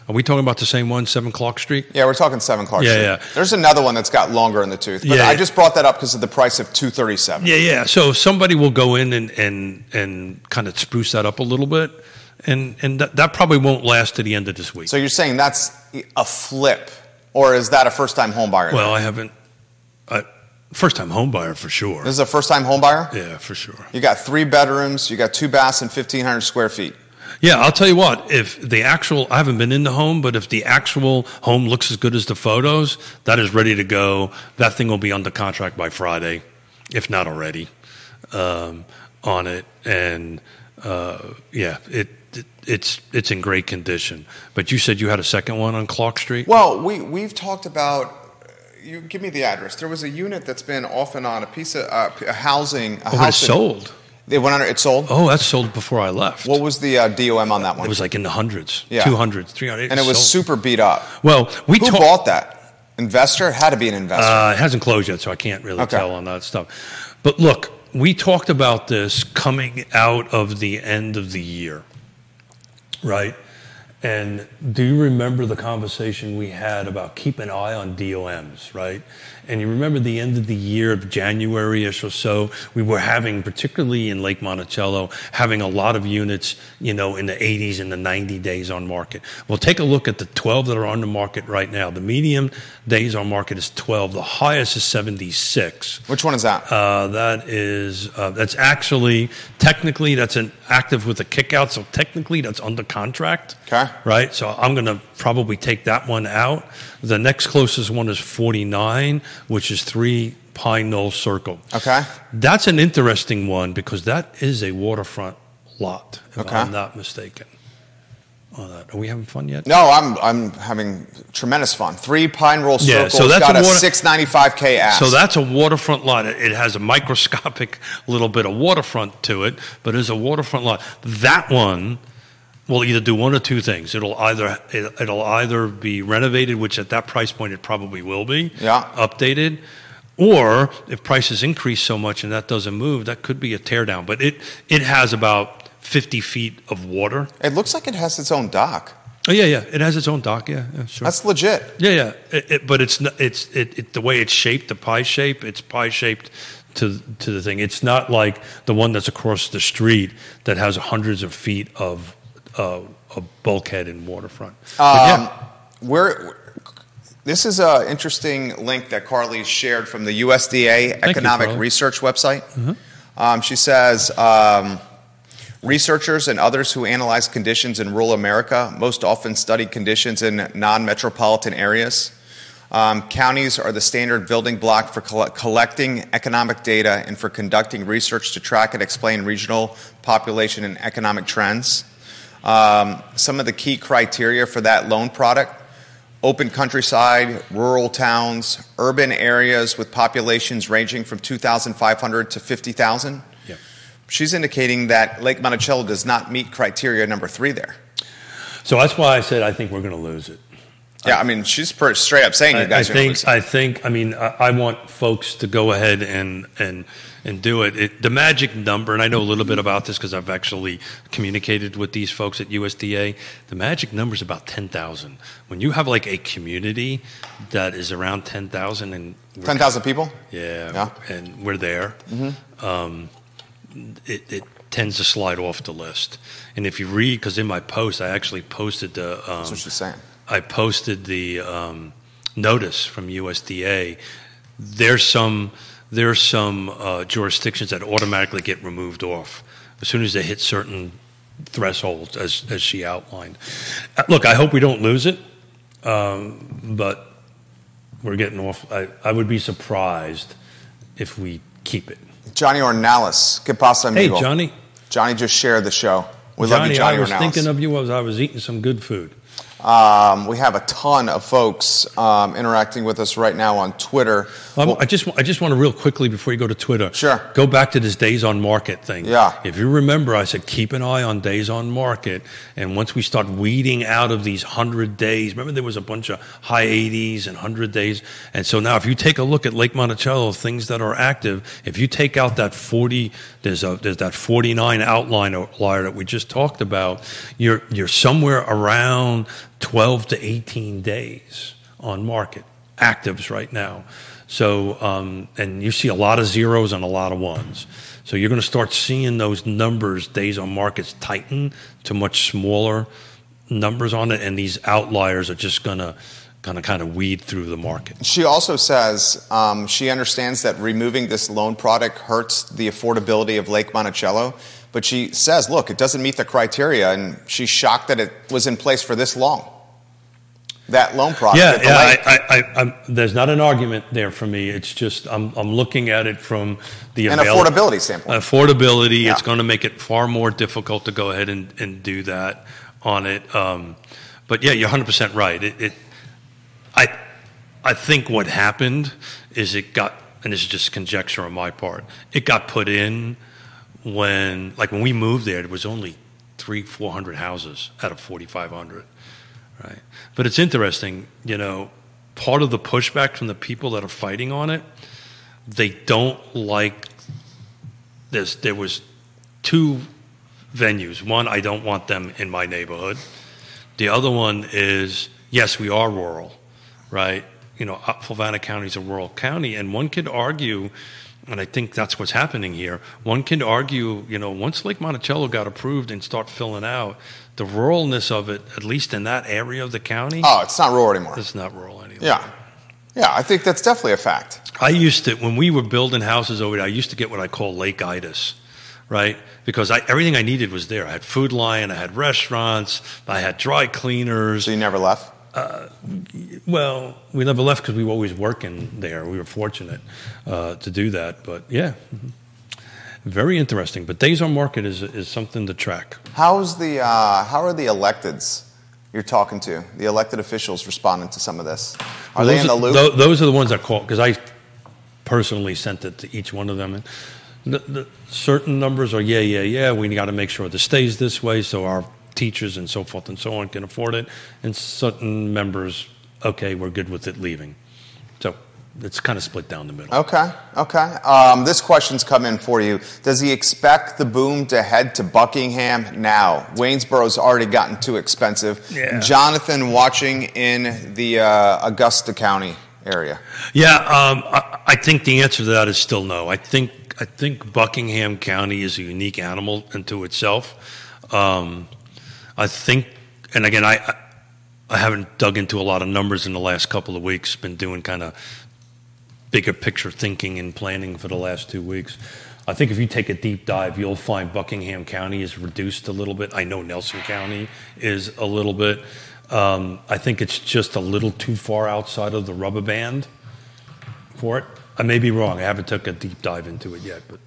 Are we talking about the same one, 7 Clark Street? Yeah, we're talking 7 Clark Street. Yeah. There's another one that's got longer in the tooth. But yeah. I just brought that up because of the price of $237. Yeah. So somebody will go in and kind of spruce that up a little bit. And that probably won't last to the end of this week. So you're saying that's a flip, or is that a first-time home buyer? Well, I haven't. First-time home buyer for sure. This is a first-time home buyer? Yeah, for sure. You got 3 bedrooms. You got 2 baths and 1,500 square feet. Yeah, I'll tell you what, if the actual, I haven't been in the home, but if the actual home looks as good as the photos, that is ready to go. That thing will be under contract by Friday, if not already, on it. And, it's in great condition. But you said you had a second one on Clark Street? Well, we've talked about... You give me the address. There was a unit that's been off and on, a piece of housing. It's sold. It went under. It sold. Oh, that sold before I left. What was the DOM on that one? It was like in the hundreds, 200, 300. And it was super beat up. Well, who bought that? Investor? Had to be an investor. It hasn't closed yet, so I can't really tell on that stuff. But look, we talked about this coming out of the end of the year, right? And do you remember the conversation we had about keep an eye on DOMs, right? And you remember the end of the year of January-ish or so, we were having, particularly in Lake Monticello, having a lot of units, in the 80s and the 90 days on market. Well, take a look at the 12 that are on the market right now. The median days on market is 12. The highest is 76. Which one is that? That's actually, technically, that's an active with a kickout. So technically, that's under contract. Okay. Okay. Right? So I'm going to probably take that one out. The next closest one is 49, which is 3 Pine Knoll Circle. Okay. That's an interesting one because that is a waterfront lot, if I'm not mistaken. Are we having fun yet? No, I'm having tremendous fun. 3 Pine Knoll Circle. Yeah, so that's got a 695K ask. So that's a waterfront lot. It has a microscopic little bit of waterfront to it, but it's a waterfront lot. That one will either do one or two things. It'll either be renovated, which at that price point it probably will be. Yeah. Updated. Or if prices increase so much and that doesn't move, that could be a teardown. But it has about 50 feet of water. It looks like it has its own dock. Oh yeah, it has its own dock. Yeah, sure. That's legit. Yeah. But it's the way it's shaped, the pie shape. It's pie shaped to the thing. It's not like the one that's across the street that has hundreds of feet of bulkhead and waterfront. This is an interesting link that Carly shared from the USDA Economic Research website. Mm-hmm. She says. Researchers and others who analyze conditions in rural America most often study conditions in non-metropolitan areas. Counties are the standard building block for collecting economic data and for conducting research to track and explain regional population and economic trends. Some of the key criteria for that loan product: open countryside, rural towns, urban areas with populations ranging from 2,500 to 50,000. She's indicating that Lake Monticello does not meet criteria number 3 there. So that's why I said I think we're going to lose it. Yeah, I mean, she's pretty straight up saying you guys are going to lose it. I want folks to go ahead and do it. The magic number, and I know a little bit about this because I've actually communicated with these folks at USDA, the magic number is about 10,000. When you have like a community that is around 10,000 and 10,000 people? Yeah, and we're there. Mm-hmm. It tends to slide off the list. And if you read, because in my post, I actually posted the... that's what she's saying. I posted the notice from USDA. There's some jurisdictions that automatically get removed off as soon as they hit certain thresholds, as she outlined. Look, I hope we don't lose it, but we're getting off. I would be surprised if we keep it. Johnny Ornelas, ¿qué pasa, amigo? Hey, Johnny. Johnny just shared the show. We love you, Johnny Ornelas. I was thinking of you as I was eating some good food. We have a ton of folks interacting with us right now on Twitter. I just want to real quickly, before you go to Twitter, sure, go back to this days on market thing. Yeah. If you remember, I said keep an eye on days on market. And once we start weeding out of these 100 days, remember there was a bunch of high 80s and 100 days. And so now if you take a look at Lake Monticello, things that are active, if you take out that 40, there's that 49 outlier that we just talked about, you're somewhere around 12 to 18 days on market, actives right now. So, and you see a lot of zeros and a lot of ones. So you're going to start seeing those numbers, days on markets, tighten to much smaller numbers on it, and these outliers are just going to kind of weed through the market. She also says she understands that removing this loan product hurts the affordability of Lake Monticello. But she says, look, it doesn't meet the criteria, and she's shocked that it was in place for this long, that loan product. There's not an argument there for me. It's just I'm looking at it from the affordability standpoint. Affordability, yeah. It's going to make it far more difficult to go ahead and do that on it. But, yeah, you're 100% right. I think what happened is it got, and this is just conjecture on my part, it got put in. When we moved there, it was only 400 houses out of 4,500, right? But it's interesting, you know, part of the pushback from the people that are fighting on it, they don't like this. There was 2 venues. One, I don't want them in my neighborhood. The other one is, yes, we are rural, right? You know, Fluvanna County is a rural county, and one could argue, and I think that's what's happening here. One can argue, you know, once Lake Monticello got approved and start filling out, the ruralness of it, at least in that area of the county. Oh, it's not rural anymore. It's not rural anymore. Yeah, I think that's definitely a fact. When we were building houses over there, I used to get what I call lake-itis, right? Because everything I needed was there. I had Food Lion, I had restaurants, I had dry cleaners. So you never left? Well, we never left because we were always working there. We were fortunate to do that. But, yeah, very interesting. But days on market is something to track. How are the electeds you're talking to, the elected officials responding to some of this? Are they in the loop? Those are the ones that call, because I personally sent it to each one of them. And the certain numbers are, we got to make sure this stays this way so our teachers and so forth and so on can afford it. And certain members, okay, we're good with it leaving. So it's kind of split down the middle. Okay. This question's come in for you. Does he expect the boom to head to Buckingham now? Waynesboro's already gotten too expensive. Yeah. Jonathan watching in the Augusta County area. Yeah, I think the answer to that is still no. I think Buckingham County is a unique animal unto itself. I think, and again, I haven't dug into a lot of numbers in the last couple of weeks, been doing kind of bigger picture thinking and planning for the last 2 weeks. I think if you take a deep dive, you'll find Buckingham County is reduced a little bit. I know Nelson County is a little bit. I think it's just a little too far outside of the rubber band for it. I may be wrong. I haven't took a deep dive into it yet, but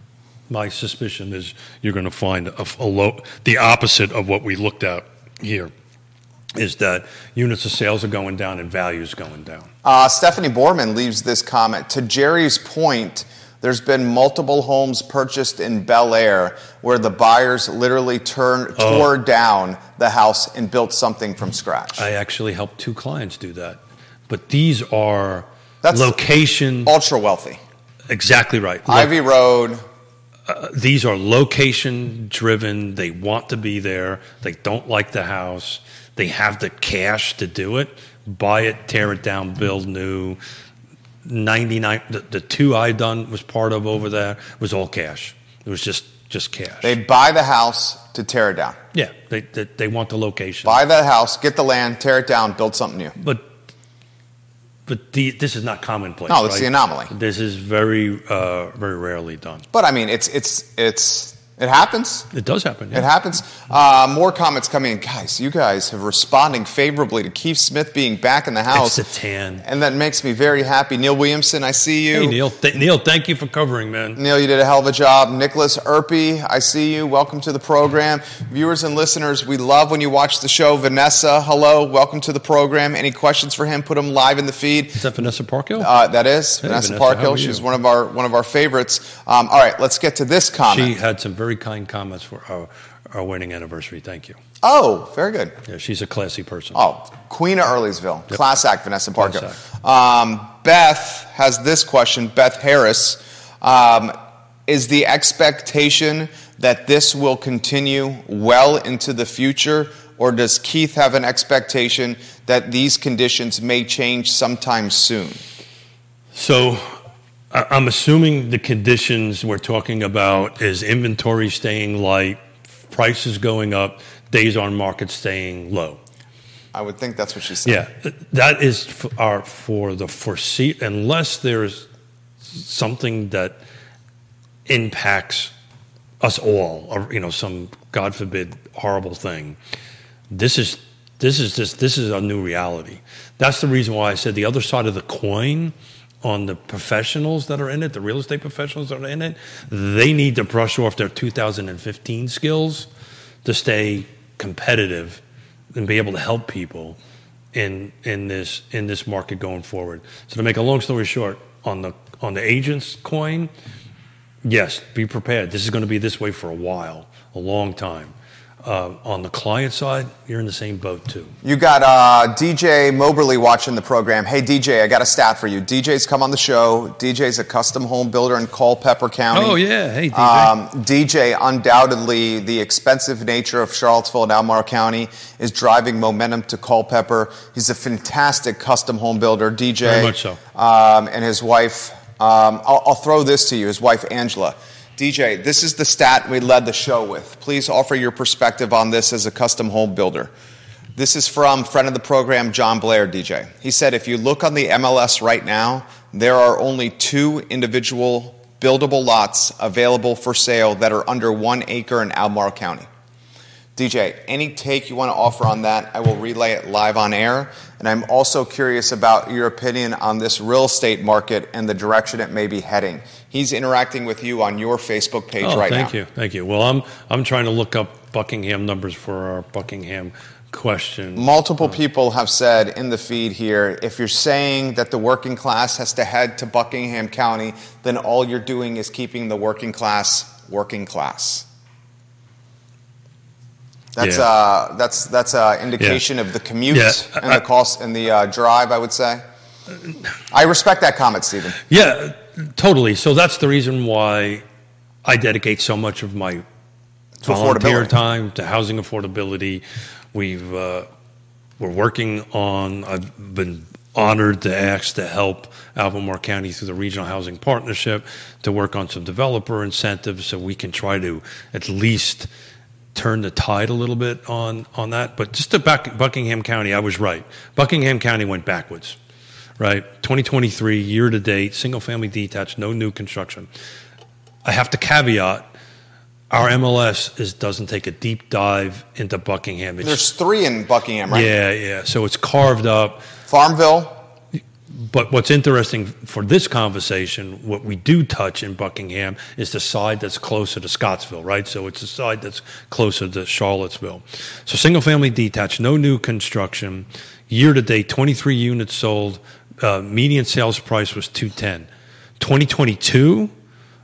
my suspicion is you're going to find the opposite of what we looked at here, is that units of sales are going down and values going down. Stephanie Borman leaves this comment. To Jerry's point, there's been multiple homes purchased in Bel Air where the buyers literally tore down the house and built something from scratch. I actually helped two clients do that. But these are location... ultra wealthy. Exactly right. Ivy Road... these are location-driven. They want to be there. They don't like the house. They have the cash to do it. Buy it, tear it down, build new... 99, the two I done was part of over there, was all cash. It was just cash. They buy the house to tear it down. Yeah, they want the location. Buy that house, get the land, tear it down, build something new. But this is not commonplace. No, it's right? The anomaly. This is very very rarely done. But I mean, it happens. It does happen. Yeah. It happens. More comments coming in. Guys, you guys have responding favorably to Keith Smith being back in the house. It's a tan. And that makes me very happy. Neil Williamson, I see you. Hey, Neil, thank you for covering, man. Neil, you did a hell of a job. Nicholas Erpy, I see you. Welcome to the program. Viewers and listeners, we love when you watch the show. Vanessa, hello. Welcome to the program. Any questions for him, put them live in the feed. Is that Vanessa Parkhill? That is. Hey, Vanessa Parkhill. She's one of our favorites. All right, let's get to this comment. She had some very kind comments for our wedding anniversary. Thank you. Oh, very good. Yeah, she's a classy person. Oh, Queen of Earliesville. Yep. Class act, Vanessa Parker. Beth has this question. Beth Harris. Is the expectation that this will continue well into the future, or does Keith have an expectation that these conditions may change sometime soon? So... I'm assuming the conditions we're talking about is inventory staying light, prices going up, days on market staying low. I would think that's what she said. Yeah, that is for the foreseeable, unless there's something that impacts us all, or some God forbid horrible thing. This is a new reality. That's the reason why I said the other side of the coin. On the professionals that are in it, the real estate professionals that are in it, they need to brush off their 2015 skills to stay competitive and be able to help people in this market going forward. So to make a long story short, on the agent's coin, yes, be prepared. This is going to be this way for a while, a long time. On the client side, you're in the same boat, too. You got DJ Moberly watching the program. Hey, DJ, I got a stat for you. DJ's come on the show. DJ's a custom home builder in Culpeper County. Oh, yeah. Hey, DJ. DJ, undoubtedly, the expensive nature of Charlottesville and Albemarle County is driving momentum to Culpeper. He's a fantastic custom home builder, DJ. Very much so. And his wife, I'll throw this to you, his wife, Angela. DJ, this is the stat we led the show with. Please offer your perspective on this as a custom home builder. This is from friend of the program, John Blair, DJ. He said, if you look on the MLS right now, there are only two individual buildable lots available for sale that are under 1 acre in Albemarle County. DJ, any take you want to offer on that, I will relay it live on air. And I'm also curious about your opinion on this real estate market and the direction it may be heading. He's interacting with you on your Facebook page Thank you. Well, I'm trying to look up Buckingham numbers for our Buckingham question. Multiple people have said in the feed here, if you're saying that the working class has to head to Buckingham County, then all you're doing is keeping the working class working class. That's an indication of the commute and the cost and the drive, I would say. I respect that comment, Stephen. Yeah, totally. So that's the reason why I dedicate so much of my volunteer time to housing affordability. We're working on. I've been honored to ask to help Albemarle County through the Regional Housing Partnership to work on some developer incentives so we can try to at least turn the tide a little bit on that. But just to Buckingham County, I was right. Buckingham County went backwards, right? 2023, year-to-date, single-family detached, no new construction. I have to caveat, our MLS doesn't take a deep dive into Buckingham. There's three in Buckingham, right? Yeah. So it's carved up. Farmville. But what's interesting for this conversation, what we do touch in Buckingham is the side that's closer to Scottsville, right? So it's the side that's closer to Charlottesville. So single-family detached, no new construction. Year-to-date, 23 units sold. Median sales price was $210,000. 2022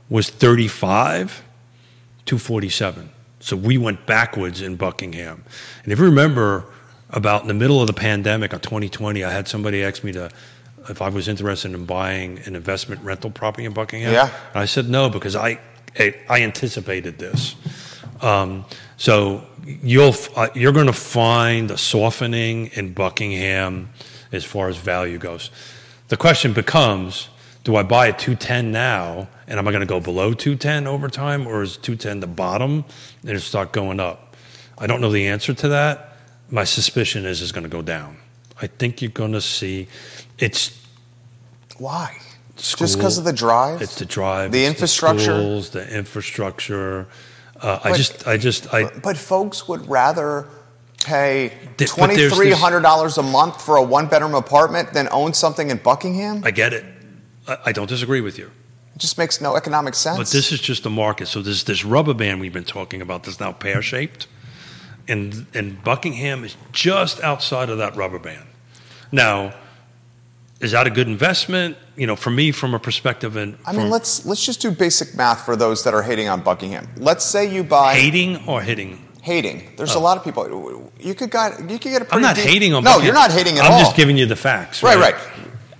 was $35,000, $247,000. So we went backwards in Buckingham. And if you remember, about in the middle of the pandemic of 2020, I had somebody ask me if I was interested in buying an investment rental property in Buckingham. Yeah. And I said no because I anticipated this. So you're going to find a softening in Buckingham as far as value goes. The question becomes, do I buy at 210 now, and am I going to go below 210 over time, or is 210 the bottom and it'll start going up? I don't know the answer to that. My suspicion is it's going to go down. I think you're going to see it's. Why? School, just because of the drive? It's the drive. The infrastructure? The schools, the infrastructure. But folks would rather pay $2,300 a month for a one-bedroom apartment than own something in Buckingham? I get it. I don't disagree with you. It just makes no economic sense. But this is just the market. So there's this rubber band we've been talking about that's now pear-shaped. And Buckingham is just outside of that rubber band. Now, is that a good investment? You know, for me, from a perspective, let's just do basic math for those that are hating on Buckingham. Let's say you buy hating. There's a lot of people. You could get a. I'm not hating on. No, Buckingham. You're not hating at all. I'm just giving you the facts. Right.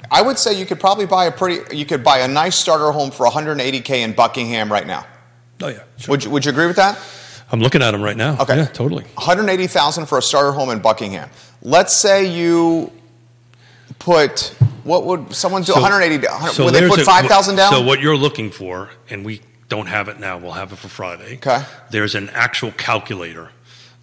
I would say you could probably buy a nice starter home for $180K in Buckingham right now. Oh yeah. Sure. Would you agree with that? I'm looking at them right now. Okay. Yeah, totally. $180,000 for a starter home in Buckingham. Let's say you put, what would someone do? Would they put $5,000 down? So what you're looking for, and we don't have it now. We'll have it for Friday. Okay. There's an actual calculator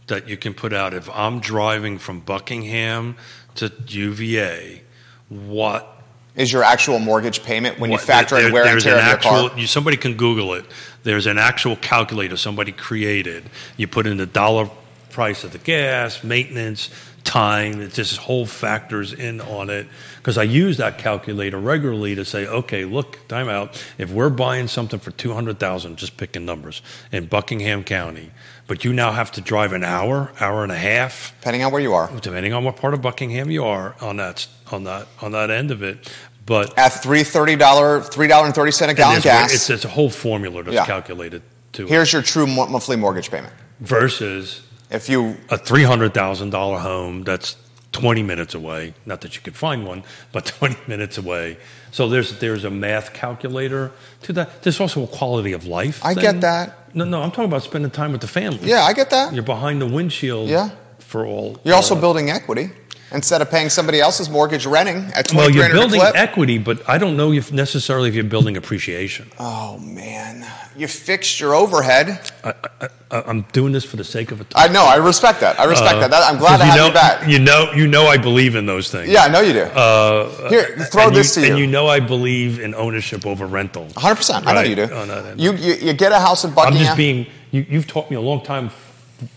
that you can put out. If I'm driving from Buckingham to UVA, what is your actual mortgage payment when you factor in wear and tear of your car? Somebody can Google it. There's an actual calculator somebody created. You put in the dollar price of the gas, maintenance, time. It just whole factors in on it. Because I use that calculator regularly to say, okay, look, time out. If we're buying something for $200,000, just picking numbers, in Buckingham County, but you now have to drive an hour, hour and a half. Depending on where you are. Depending on what part of Buckingham you are on that end of it. But at $3.30 a gallon gas. It's a whole formula that's calculated to. Here's your true monthly mortgage payment. Versus if you a $300,000 home that's 20 minutes away. Not that you could find one, but 20 minutes away. So there's a math calculator to that. There's also a quality of life. I get that. No, I'm talking about spending time with the family. Yeah, I get that. You're behind the windshield for all. You're also building equity. instead of paying somebody else's mortgage renting at $20,000 a clip. Well, you're building equity, but I don't know if necessarily if you're building appreciation. Oh, man. You fixed your overhead. I'm doing this for the sake of it. I know. I respect that. I respect that. I'm glad I have you back. You know I believe in those things. Yeah, I know you do. Here, throw this to you. And you know I believe in ownership over rental. 100%. Right? I know you do. Oh, no. You get a house in Buckingham. I'm just being... You've taught me a long time,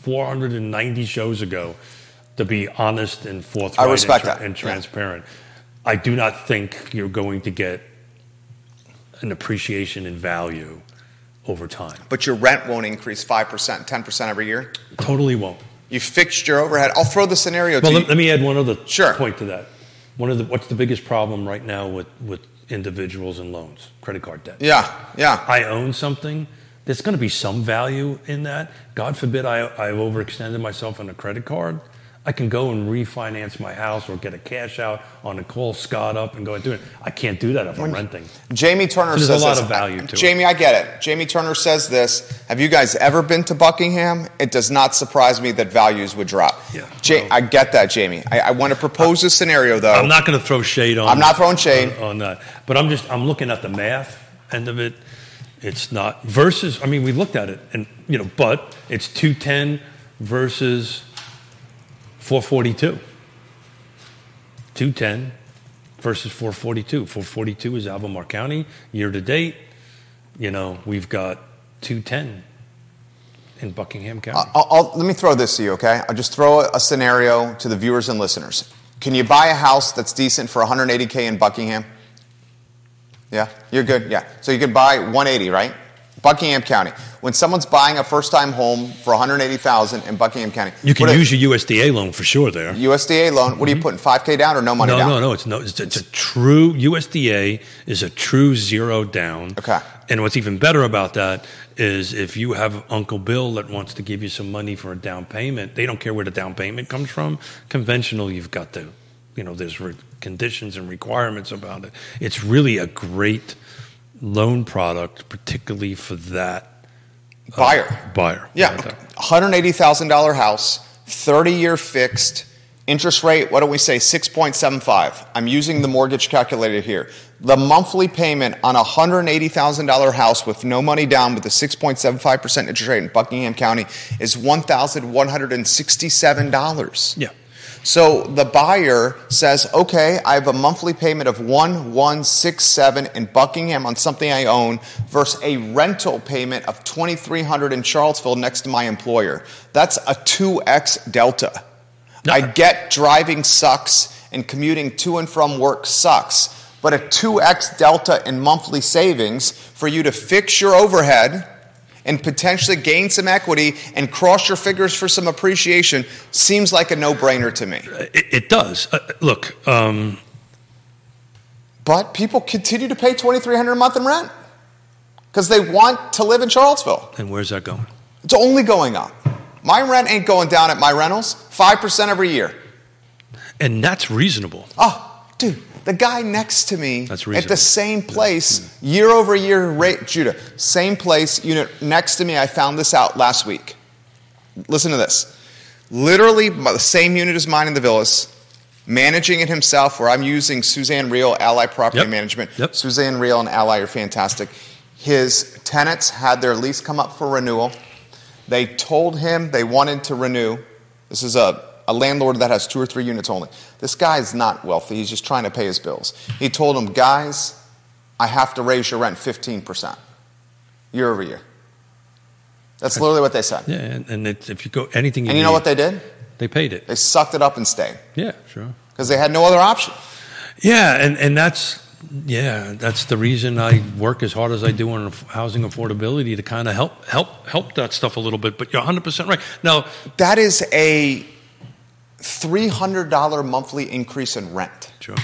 490 shows ago, to be honest and forthright and transparent. Yeah. I do not think you're going to get an appreciation in value over time. But your rent won't increase 5%, 10% every year? Totally won't. You fixed your overhead. I'll throw the scenario to you. Let me add one other point to that. What's the biggest problem right now with individuals and loans? Credit card debt. Yeah. I own something. There's going to be some value in that. God forbid I've overextended myself on a credit card. I can go and refinance my house or get a cash out on a call Scott up and go and do it. I can't do that if I'm renting. Jamie Turner says this. There's a lot of value to it. Jamie, I get it. Jamie Turner says this. Have you guys ever been to Buckingham? It does not surprise me that values would drop. Yeah, I get that, Jamie. I want to propose a scenario, though. I'm not going to throw shade on. I'm not throwing shade on that. But I'm looking at the math end of it. It's not versus. I mean, we looked at it, and but it's 210 versus 442. 210 versus 442. 442 is Albemarle County year to date. We've got 210 in Buckingham County. Let me throw this to you, okay? I'll just throw a scenario to the viewers and listeners. Can you buy a house that's decent for $180K in Buckingham? Yeah, you're good, yeah. So you can buy 180, right? Buckingham County. When someone's buying a first-time home for $180,000 in Buckingham County. You can use your USDA loan for sure there. USDA loan. Mm-hmm. What are you putting, $5,000 down or no money down? No. It's a true, USDA is a true zero down. Okay. And what's even better about that is if you have Uncle Bill that wants to give you some money for a down payment, they don't care where the down payment comes from. Conventional, you've got to. There's conditions and requirements about it. It's really a great loan product, particularly for that buyer. Yeah, $180,000 house, 30-year fixed, interest rate, what do we say, 6.75. I'm using the mortgage calculator here. The monthly payment on a $180,000 house with no money down with a 6.75% interest rate in Buckingham County is $1,167. Yeah. So the buyer says, okay, I have a monthly payment of $1,167 in Buckingham on something I own versus a rental payment of $2,300 in Charlottesville next to my employer. That's a 2x delta. No. I get driving sucks and commuting to and from work sucks, but a 2x delta in monthly savings for you to fix your overhead and potentially gain some equity and cross your fingers for some appreciation seems like a no-brainer to me. It does. Look. But people continue to pay $2,300 a month in rent because they want to live in Charlottesville. And where's that going? It's only going up. My rent ain't going down at my rentals, 5% every year. And that's reasonable. Oh, dude. The guy next to me at the same place, year over year, Judah, same place, unit next to me, I found this out last week. Listen to this. Literally the same unit as mine in the Villas, managing it himself where I'm using Suzanne Real, Ally Property Management. Yep. Suzanne Real and Ally are fantastic. His tenants had their lease come up for renewal. They told him they wanted to renew. This is a landlord that has 2 or 3 units only. This guy is not wealthy. He's just trying to pay his bills. He told him, guys, I have to raise your rent 15% year over year. That's literally what they said. Yeah, and if you go anything you And you need, know what they did? They paid it. They sucked it up and stayed. Yeah, sure. Because they had no other option. Yeah, and that's the reason I work as hard as I do on housing affordability to kind of help that stuff a little bit. But you're 100% right. Now, that is a $300 monthly increase in rent. Sure.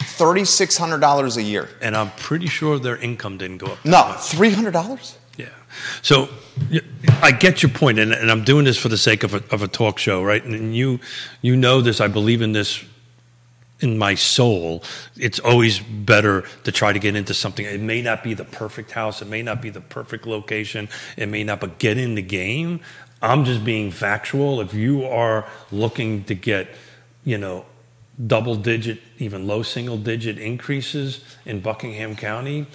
$3,600 a year. And I'm pretty sure their income didn't go up. No, $300? Yeah. So I get your point, and I'm doing this for the sake of a talk show, right? And you know this. I believe in this in my soul. It's always better to try to get into something. It may not be the perfect house. It may not be the perfect location. It may not, but get in the game. I'm just being factual. If you are looking to get, double-digit, even low single-digit increases in Buckingham County,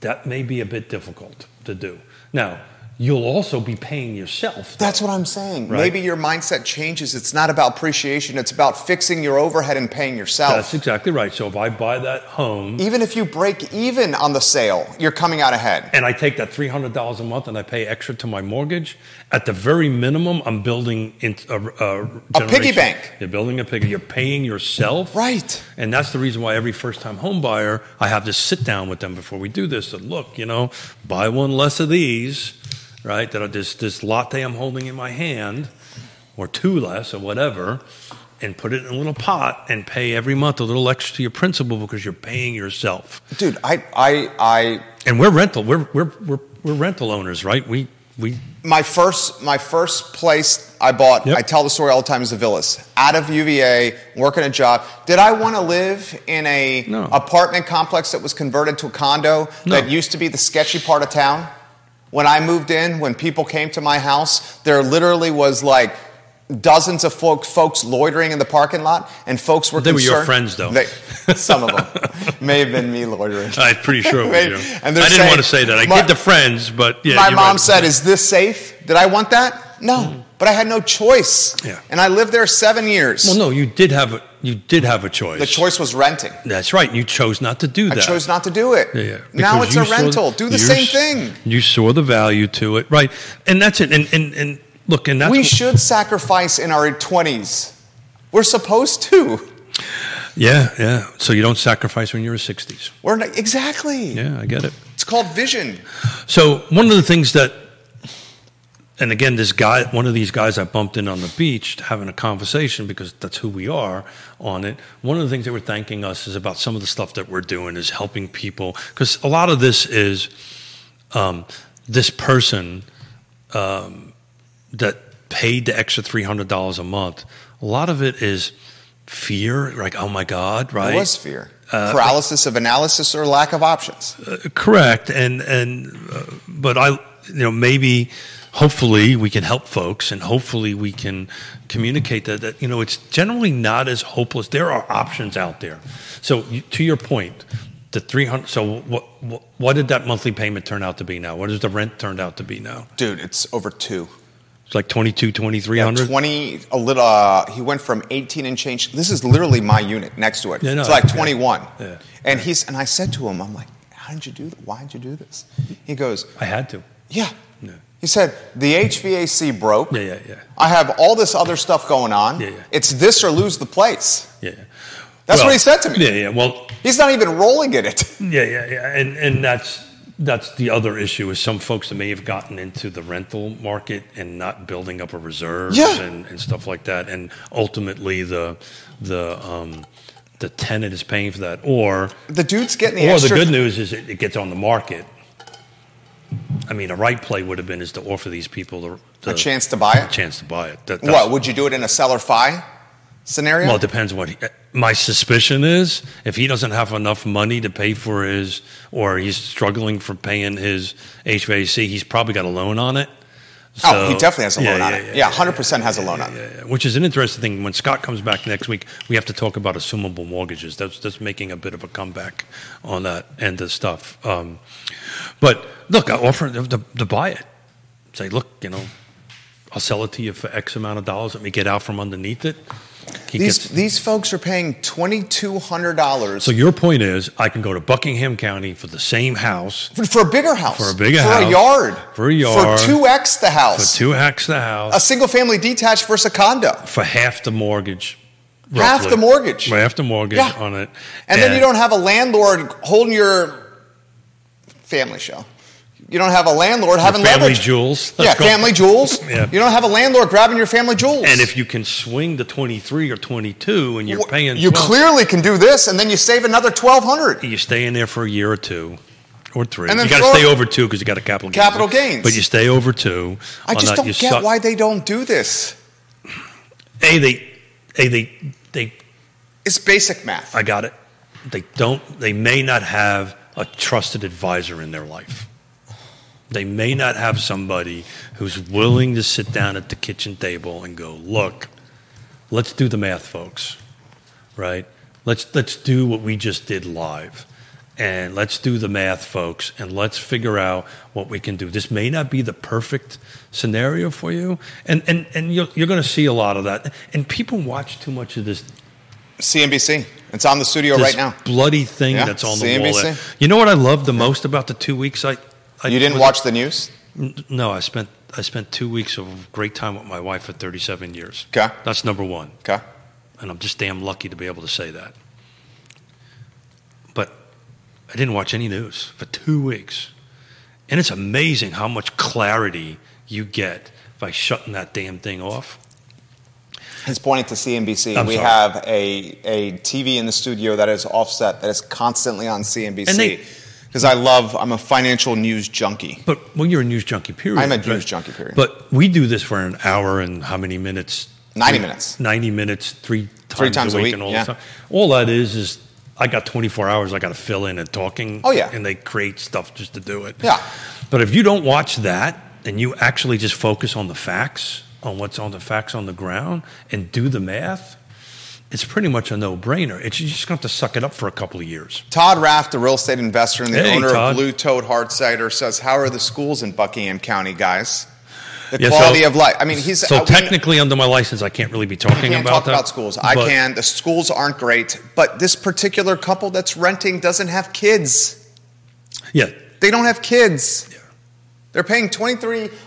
that may be a bit difficult to do. Now, you'll also be paying yourself. That's what I'm saying. Right? Maybe your mindset changes. It's not about appreciation. It's about fixing your overhead and paying yourself. That's exactly right. So if I buy that home... even if you break even on the sale, you're coming out ahead. And I take that $300 a month and I pay extra to my mortgage. At the very minimum, I'm building a piggy bank. You're building a piggy. You're paying yourself. Right. And that's the reason why every first-time home buyer, I have to sit down with them before we do this. And look, you know, buy one less of these... right, that this latte I'm holding in my hand, or two less, or whatever, and put it in a little pot and pay every month a little extra to your principal because you're paying yourself. Dude, I and we're rental. We're rental owners, right? We my first place I bought. Yep. I tell the story all the time is the Villas. Out of UVA, working a job. Did I want to live in a apartment complex that was converted to a condo that used to be the sketchy part of town? When I moved in, when people came to my house, there literally was like dozens of folks loitering in the parking lot, and folks were concerned. They were your friends, though. Some of them. May have been me loitering. I'm pretty sure it was you. And I didn't want to say that. I get the friends, but yeah. My mom said, is this safe? Did I want that? No. Mm-hmm. But I had no choice. Yeah. And I lived there 7 years. Well, no, you did have a choice. The choice was renting. That's right. You chose not to do that. I chose not to do it. Yeah. Now it's a rental. Do the same thing. You saw the value to it. Right. And that's it. And look, and that's... we should sacrifice in our 20s. We're supposed to. Yeah, yeah. So you don't sacrifice when you're in your 60s. Exactly. Yeah, I get it. It's called vision. So one of the things that... and again, this guy, one of these guys I bumped in on the beach having a conversation because that's who we are on it. One of the things they were thanking us is about some of the stuff that we're doing is helping people. Because a lot of this is this person that paid the extra $300 a month. A lot of it is fear, like, oh my God, right? It was fear. Paralysis of analysis or lack of options. Correct. And but I, maybe... hopefully we can help folks, and hopefully we can communicate that it's generally not as hopeless. There are options out there. So to your point, the $300. So what did that monthly payment turn out to be now? What is the rent turned out to be now? Dude, it's over $2,000. It's like $2,300. He went from 18 and change. This is literally my unit next to it. Yeah, no, it's like 21. Yeah. And I said to him, I'm like, how did you do that? Why did you do this? He goes, I had to. Yeah. Yeah. He said, the HVAC broke. Yeah, yeah, yeah. I have all this other stuff going on. Yeah, yeah. It's this or lose the place. Yeah, yeah. That's what he said to me. Yeah, yeah. Well, he's not even rolling at it. Yeah, yeah, yeah. And that's the other issue is some folks that may have gotten into the rental market and not building up a reserve and stuff like that. And ultimately the tenant is paying for that. Or the dude's getting the extra. The good news is it gets on the market. I mean, a right play would have been is to offer these people a chance to buy it. A chance to buy it. What would you do it in a seller-fi scenario? Well, it depends what my suspicion is. If he doesn't have enough money to pay for his, or he's struggling for paying his HVAC, he's probably got a loan on it. So, he definitely has a loan on it. Yeah, 100% has a loan on it. Which is an interesting thing. When Scott comes back next week, we have to talk about assumable mortgages. That's making a bit of a comeback on that end of stuff. But look, I offer to buy it. Say, look, I'll sell it to you for X amount of dollars. Let me get out from underneath it. These folks are paying $2,200. So your point is, I can go to Buckingham County for the same house. For a bigger house. For a bigger house. For a yard. For 2X the house. A single family detached versus a condo. For half the mortgage. Roughly. Yeah. On it. And then you don't have a landlord holding your family show. You don't have a landlord having family jewels. Yeah, family jewels. Yeah. You don't have a landlord grabbing your family jewels. And if you can swing the 23 or 22 and you're paying... you clearly can do this, and then you save another $1,200. You stay in there for a year or two or three. And then you got to stay over two because you got a capital gains. Capital gains. But you stay over two. I just don't get why they don't do this. It's basic math. I got it. They may not have a trusted advisor in their life. They may not have somebody who's willing to sit down at the kitchen table and go, look, let's do the math, folks. right? Let's do what we just did live. And let's do the math, folks, and let's figure out what we can do. This may not be the perfect scenario for you, and you're going to see a lot of that. And people watch too much of this. CNBC. It's on the studio right now. Bloody thing that's on the wall. There. You know what I love the most about the 2 weeks? You didn't watch the news? No, I spent 2 weeks of great time with my wife for 37 years. Okay. That's number one. Okay. And I'm just damn lucky to be able to say that. I didn't watch any news for 2 weeks. And it's amazing how much clarity you get by shutting that damn thing off. He's pointing to CNBC. We have a TV in the studio that is offset, that is constantly on CNBC. Because I'm a financial news junkie. But when you're a news junkie, period. I'm a news junkie, period. But we do this for an hour and how many minutes? 90 minutes, three times a week. And all the time. All that is I got 24 hours I got to fill in and talking. Oh, yeah. And they create stuff just to do it. Yeah. But if you don't watch that and you actually just focus on the facts, on what's on the facts on the ground and do the math, it's pretty much a no-brainer. It's, you're just going to have to suck it up for a couple of years. Todd Raff, the real estate investor and the owner of Blue Toad Hard Cider, says, how are the schools in Buckingham County, guys? The quality of life. I mean, he's technically under my license, I can't really be talking about that. Talk about schools. I can. The schools aren't great, but this particular couple that's renting doesn't have kids. Yeah, they don't have kids. Yeah. They're paying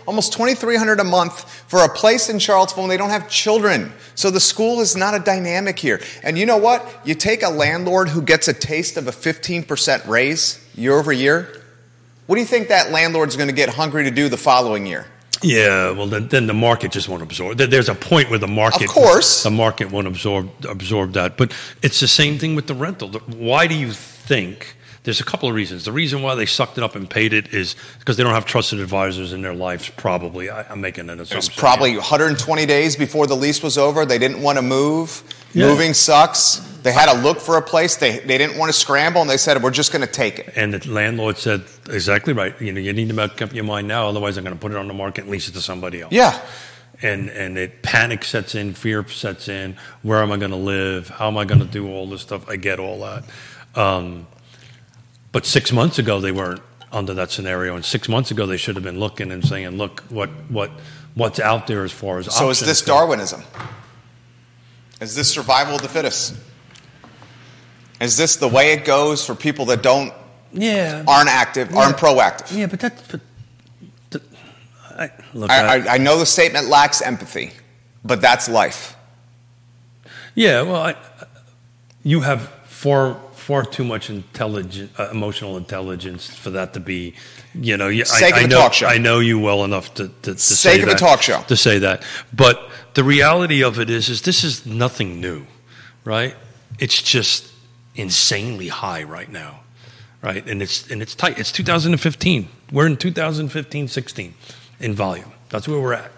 almost $2,300 a month for a place in Charlottesville, and they don't have children. So the school is not a dynamic here. And you know what? You take a landlord who gets a taste of a 15% raise year over year. What do you think that landlord's going to get hungry to do the following year? Yeah, well, then the market just won't absorb. There's a point where the market won't absorb that. But it's the same thing with the rental. Why do you think? There's a couple of reasons. The reason why they sucked it up and paid it is because they don't have trusted advisors in their lives, probably. I'm making an assumption. It was probably 120 days before the lease was over. They didn't want to move. Yeah. Moving sucks. They had to look for a place. They didn't want to scramble, and they said, we're just going to take it. And the landlord said, exactly right. You know, you need to make up your mind now, otherwise I'm going to put it on the market and lease it to somebody else. Yeah. And it panic sets in, fear sets in. Where am I going to live? How am I going to do all this stuff? I get all that. But 6 months ago, they weren't under that scenario. And 6 months ago, they should have been looking and saying, look, what's out there as far as options. So is this Darwinism? Is this survival of the fittest? Is this the way it goes for people that aren't active, aren't proactive? Yeah, but that's... I know the statement lacks empathy, but that's life. Yeah, well, you have far too much emotional intelligence for that to be, you know. Talk show. I know you well enough to say that. Sake of a talk show. To say that. But the reality of it is this is nothing new, right? It's just insanely high right now, right? And it's tight. It's 2015. We're in 2015-16 in volume. That's where we're at.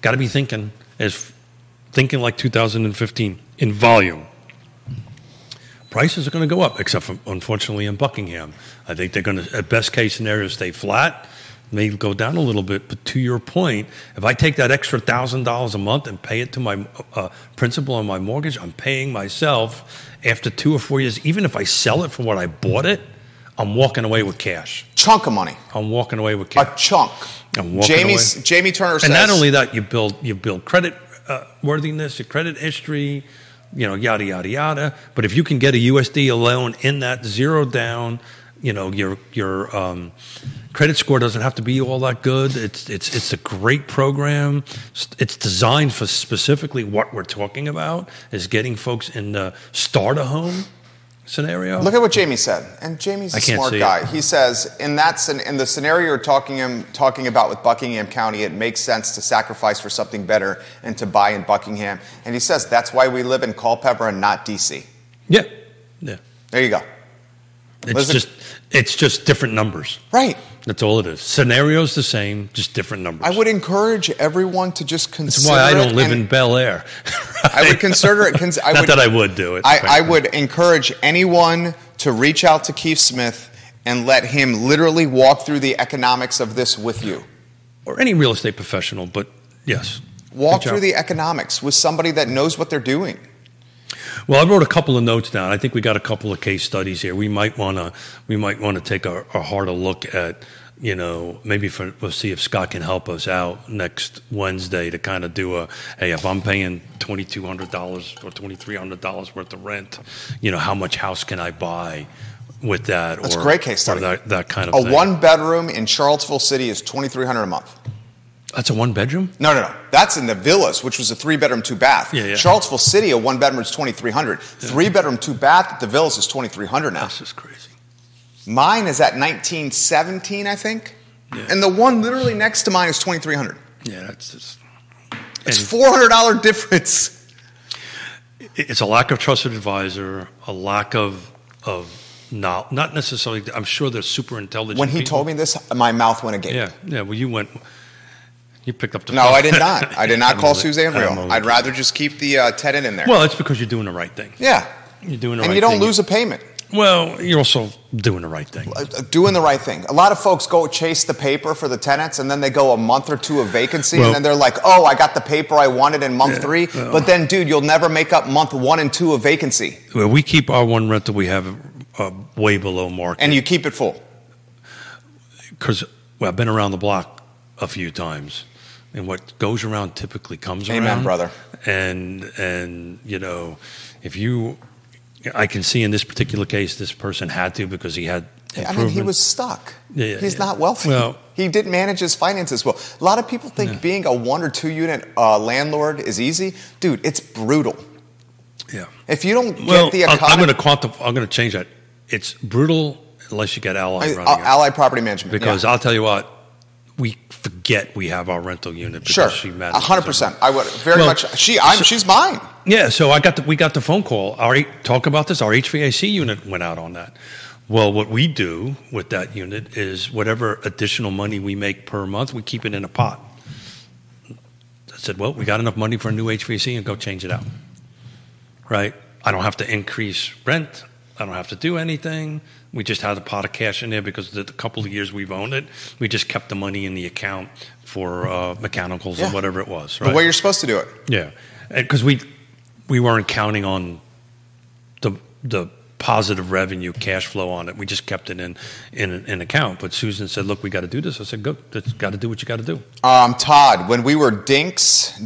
Got to be thinking like 2015 in volume. Prices are going to go up, except for, unfortunately, in Buckingham. I think they're going to, at best case scenario, stay flat, may go down a little bit. But to your point, if I take that extra $1,000 a month and pay it to my principal on my mortgage, I'm paying myself after 2 or 4 years. Even if I sell it for what I bought it, I'm walking away with cash. Chunk of money. I'm walking away with cash. A chunk. I'm walking away. Jamie Turner says. And not only that, you build credit worthiness, your credit history, you know, yada, yada, yada. But if you can get a USDA loan in that zero down, you know, your credit score doesn't have to be all that good. It's a great program. It's designed for specifically what we're talking about is getting folks in the start a home scenario. Look at what Jamie said. And Jamie's a smart guy. He says, in the scenario you're talking about with Buckingham County, it makes sense to sacrifice for something better and to buy in Buckingham. And he says, that's why we live in Culpeper and not D.C. Yeah. Yeah. There you go. It's just different numbers. Right. That's all it is. Scenario's the same, just different numbers. I would encourage everyone to just consider. That's why I don't live in Bel Air. Right? I would consider it. I would do it. I would encourage anyone to reach out to Keith Smith and let him literally walk through the economics of this with you. Or any real estate professional, but yes. Walk through the economics with somebody that knows what they're doing. Well, I wrote a couple of notes down. I think we got a couple of case studies here. We might want to take a harder look at, you know, maybe we'll see if Scott can help us out next Wednesday to kind of do hey, if I'm paying $2,200 or $2,300 worth of rent, you know, how much house can I buy with that? That's a great case study. That kind of thing. A one-bedroom in Charlottesville City is $2,300 a month. That's a one-bedroom? No. That's in the Villas, which was a three-bedroom, two-bath. Yeah. Charlottesville City, a one-bedroom is $2,300. Yeah. Three-bedroom, two-bath at the Villas is $2,300 now. That's just crazy. Mine is at $1,917, I think. Yeah. And the one literally next to mine is $2,300. Yeah, that's just... It's $400 difference. It's a lack of trusted advisor, a lack of not necessarily... I'm sure they're super intelligent When he people. Told me this, my mouth went agape. Yeah, well, you went... You picked up the phone. No, I did not. I did not call Suzanne Real. I'd rather just keep the tenant in there. Well, it's because you're doing the right thing. Yeah. You're doing the right thing. And you don't lose a payment. Well, you're also doing the right thing. Doing the right thing. A lot of folks go chase the paper for the tenants, and then they go a month or two of vacancy, and then they're like, oh, I got the paper I wanted in month three. Well, but then, dude, you'll never make up month one and two of vacancy. Well, we keep our one rental we have way below market. And you keep it full. Because I've been around the block a few times. And what goes around typically comes around. Amen, brother. And you know, I can see in this particular case, this person had to because he had improvement. I mean, he was stuck. Yeah, he's not wealthy. Well, he didn't manage his finances well. A lot of people think being a one or two unit landlord is easy. Dude, it's brutal. Yeah. If you don't get the economy. I'm going to change that. It's brutal unless you get Ally Property Management. Because I'll tell you what. We forget we have our rental unit. Because she manages 100%. I would very much. She's mine. Yeah. So we got the phone call. Talk about this. Our HVAC unit went out on that. Well, what we do with that unit is whatever additional money we make per month, we keep it in a pot. I said, well, we got enough money for a new HVAC and go change it out. Right. I don't have to increase rent. I don't have to do anything. We just had a pot of cash in there because the couple of years we've owned it, we just kept the money in the account for mechanicals and whatever it was. Right? The way you're supposed to do it. Yeah. Because we weren't counting on the positive revenue cash flow on it. We just kept it in an account. But Susan said, look, we got to do this. I said, go. Got to do what you got to do. Todd, when we were DINKS,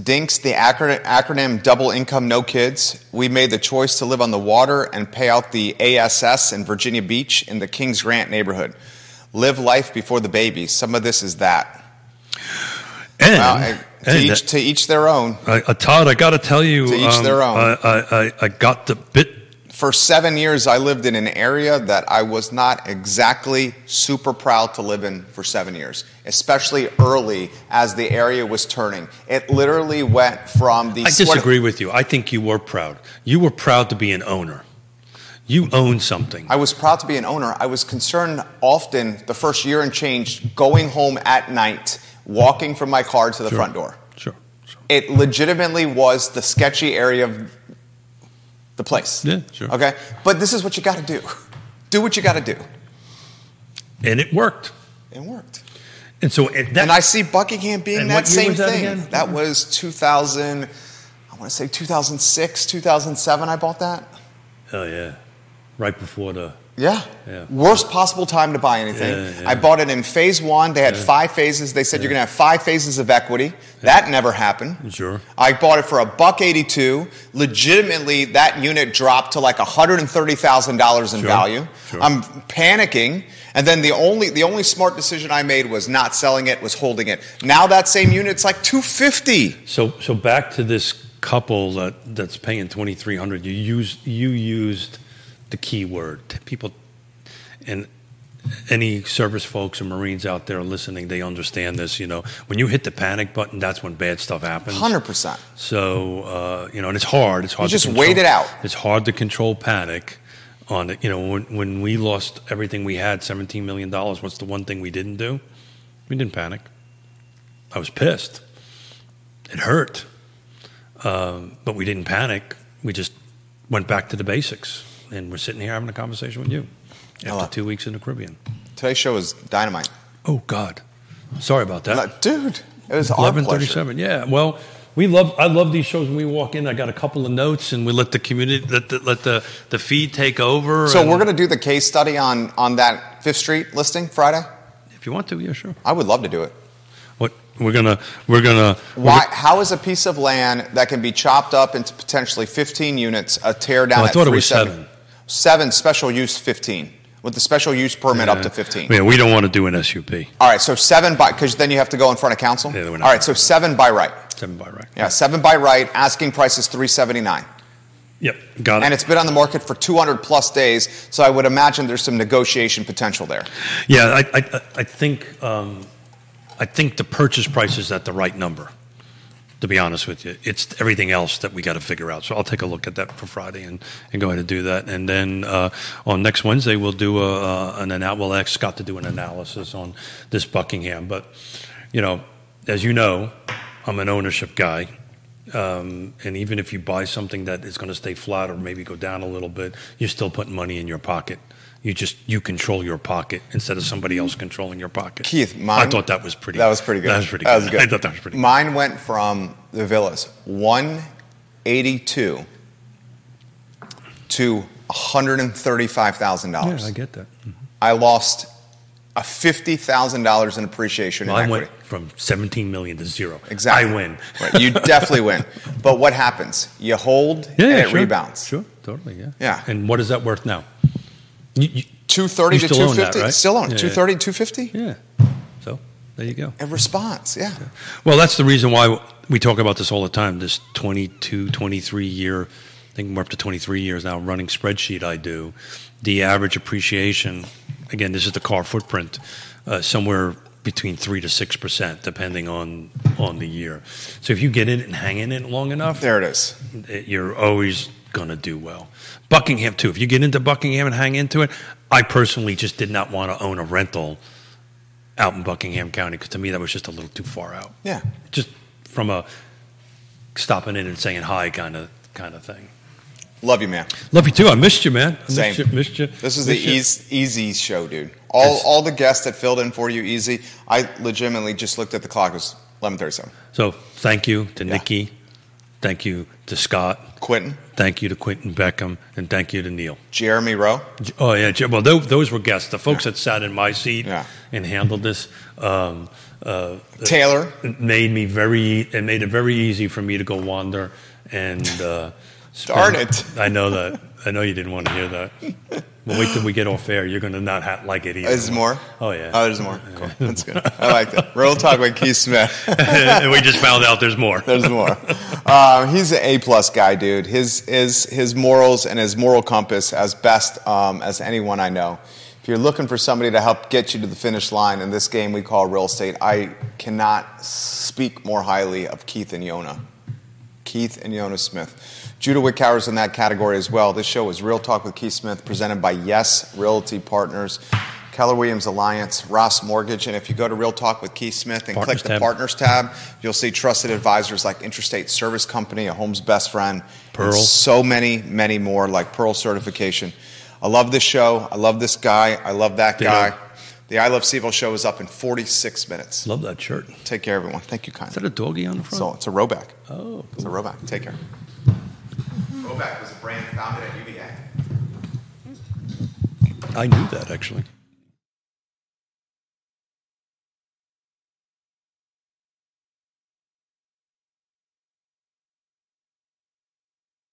the acronym Double Income No Kids, we made the choice to live on the water and pay out the ASS in Virginia Beach in the Kings Grant neighborhood. Live life before the baby. Some of this is that. And... to each their own. Todd, I got to tell you... To each their own. I got the bit... For 7 years, I lived in an area that I was not exactly super proud to live in for 7 years, especially early as the area was turning. It literally went from the... I disagree with you. I think you were proud. You were proud to be an owner. You own something. I was proud to be an owner. I was concerned often the first year and change going home at night, walking from my car to the front door. Sure. It legitimately was the sketchy area of... the place. Yeah, sure. Okay? But this is what you got to do. Do what you got to do. And it worked. And so and I see Buckingham being that same thing. That was 2006, 2007 I bought that. Hell yeah. Right before the... Yeah. Worst possible time to buy anything. I bought it in phase one. They had 5 phases. They said you're going to have 5 phases of equity. That never happened. Sure. I bought it for $182. Legitimately, that unit dropped to like $130,000 in value. Sure. I'm panicking. And then the only smart decision I made was not selling it, was holding it. Now that same unit's like $250. So back to this couple that's paying $2,300. You used the key word. People and any service folks and Marines out there listening, they understand this. You know, when you hit the panic button, that's when bad stuff happens. 100%. So you know, and it's hard. It's hard. You just wait it out. It's hard to control panic. On it, you know, when we lost everything we had, $17 million. What's the one thing we didn't do? We didn't panic. I was pissed. It hurt, but we didn't panic. We just went back to the basics. And we're sitting here having a conversation with you after 2 weeks in the Caribbean. Today's show is dynamite. Oh, God. Sorry about that. Dude, it was our pleasure. 11:37. Yeah, well, I love these shows. When we walk in, I got a couple of notes, and we let the community, let the feed take over. So we're going to do the case study on that Fifth Street listing Friday. If you want to, yeah, sure. I would love to do it. What we're gonna. Why? How is a piece of land that can be chopped up into potentially 15 units a tear down? Well, I thought it was seven. Seven special use 15. With the special use permit up to 15. Yeah, we don't want to do an SUP. All right, so seven by, because then you have to go in front of council. Yeah, all right, so seven by right. Yeah, seven by right. Asking price is $379. Yep, got it. And it's been on the market for 200 plus days, so I would imagine there's some negotiation potential there. Yeah, I think the purchase price is at the right number. To be honest with you, it's everything else that we got to figure out. So I'll take a look at that for Friday and go ahead and do that. And then on next Wednesday, we'll do we'll ask Scott to do an analysis on this Buckingham. But, you know, as you know, I'm an ownership guy. And even if you buy something that is going to stay flat or maybe go down a little bit, you're still putting money in your pocket. You control your pocket instead of somebody else controlling your pocket. Keith, mine... I thought that was pretty good. That was pretty good. I thought that was pretty good. Mine went from the Villas, 182 to $135,000. Yeah, I get that. Mm-hmm. I lost $50,000 in appreciation in equity. I went from $17 million to zero. Exactly. I win. Right. You definitely win. But what happens? You hold and it rebounds. Sure, totally, yeah. And what is that worth now? You, 230 to 250, right? Still on 230 to 250? Yeah. So there you go. A response, yeah. Well, that's the reason why we talk about this all the time, this 23 year, I think we're up to 23 years now, running spreadsheet I do. The average appreciation, again, this is the CAR footprint, somewhere between 3 to 6%, depending on the year. So if you get in it and hang in it long enough. There it is. You're always going to do well. Buckingham too. If you get into Buckingham and hang into it, I personally just did not want to own a rental out in Buckingham County because to me that was just a little too far out. Yeah, just from a stopping in and saying hi kind of thing. Love you, man. Love you too. I missed you, man. Missed you. This is the easy show, dude. All the guests that filled in for you, easy. I legitimately just looked at the clock. It was 11:37. So thank you to Nikki. Thank you to Scott. Quentin. Thank you to Quentin Beckham. And thank you to Neil. Jeremy Rowe. Oh, yeah. Well, those were guests. The folks that sat in my seat and handled this. Taylor. It made it very easy for me to go wander and darn it. I know that. I know you didn't want to hear that. But wait till we get off air. You're going to not like it either. Is there more? Oh, yeah. Oh, there's more. Cool. That's good. I like that. Real Talk with Keith Smith. And we just found out there's more. There's more. He's an A-plus guy, dude. His morals and his moral compass as best as anyone I know. If you're looking for somebody to help get you to the finish line in this game we call real estate, I cannot speak more highly of Keith and Yona Smith. Judah Wickower's in that category as well. This show is Real Talk with Keith Smith, presented by Yes Realty Partners, Keller Williams Alliance, Ross Mortgage. And if you go to Real Talk with Keith Smith and click the Partners tab, you'll see trusted advisors like Interstate Service Company, A Home's Best Friend, Pearl, and so many, many more like Pearl Certification. I love this show. I love this guy. I love that guy. The I Love Seville show is up in 46 minutes. Love that shirt. Take care, everyone. Thank you kindly. Is that a doggy on the front? So it's a rowback. Oh, cool. It's a rowback. Take care. Roback was a brand founded at UVA. I knew that, actually.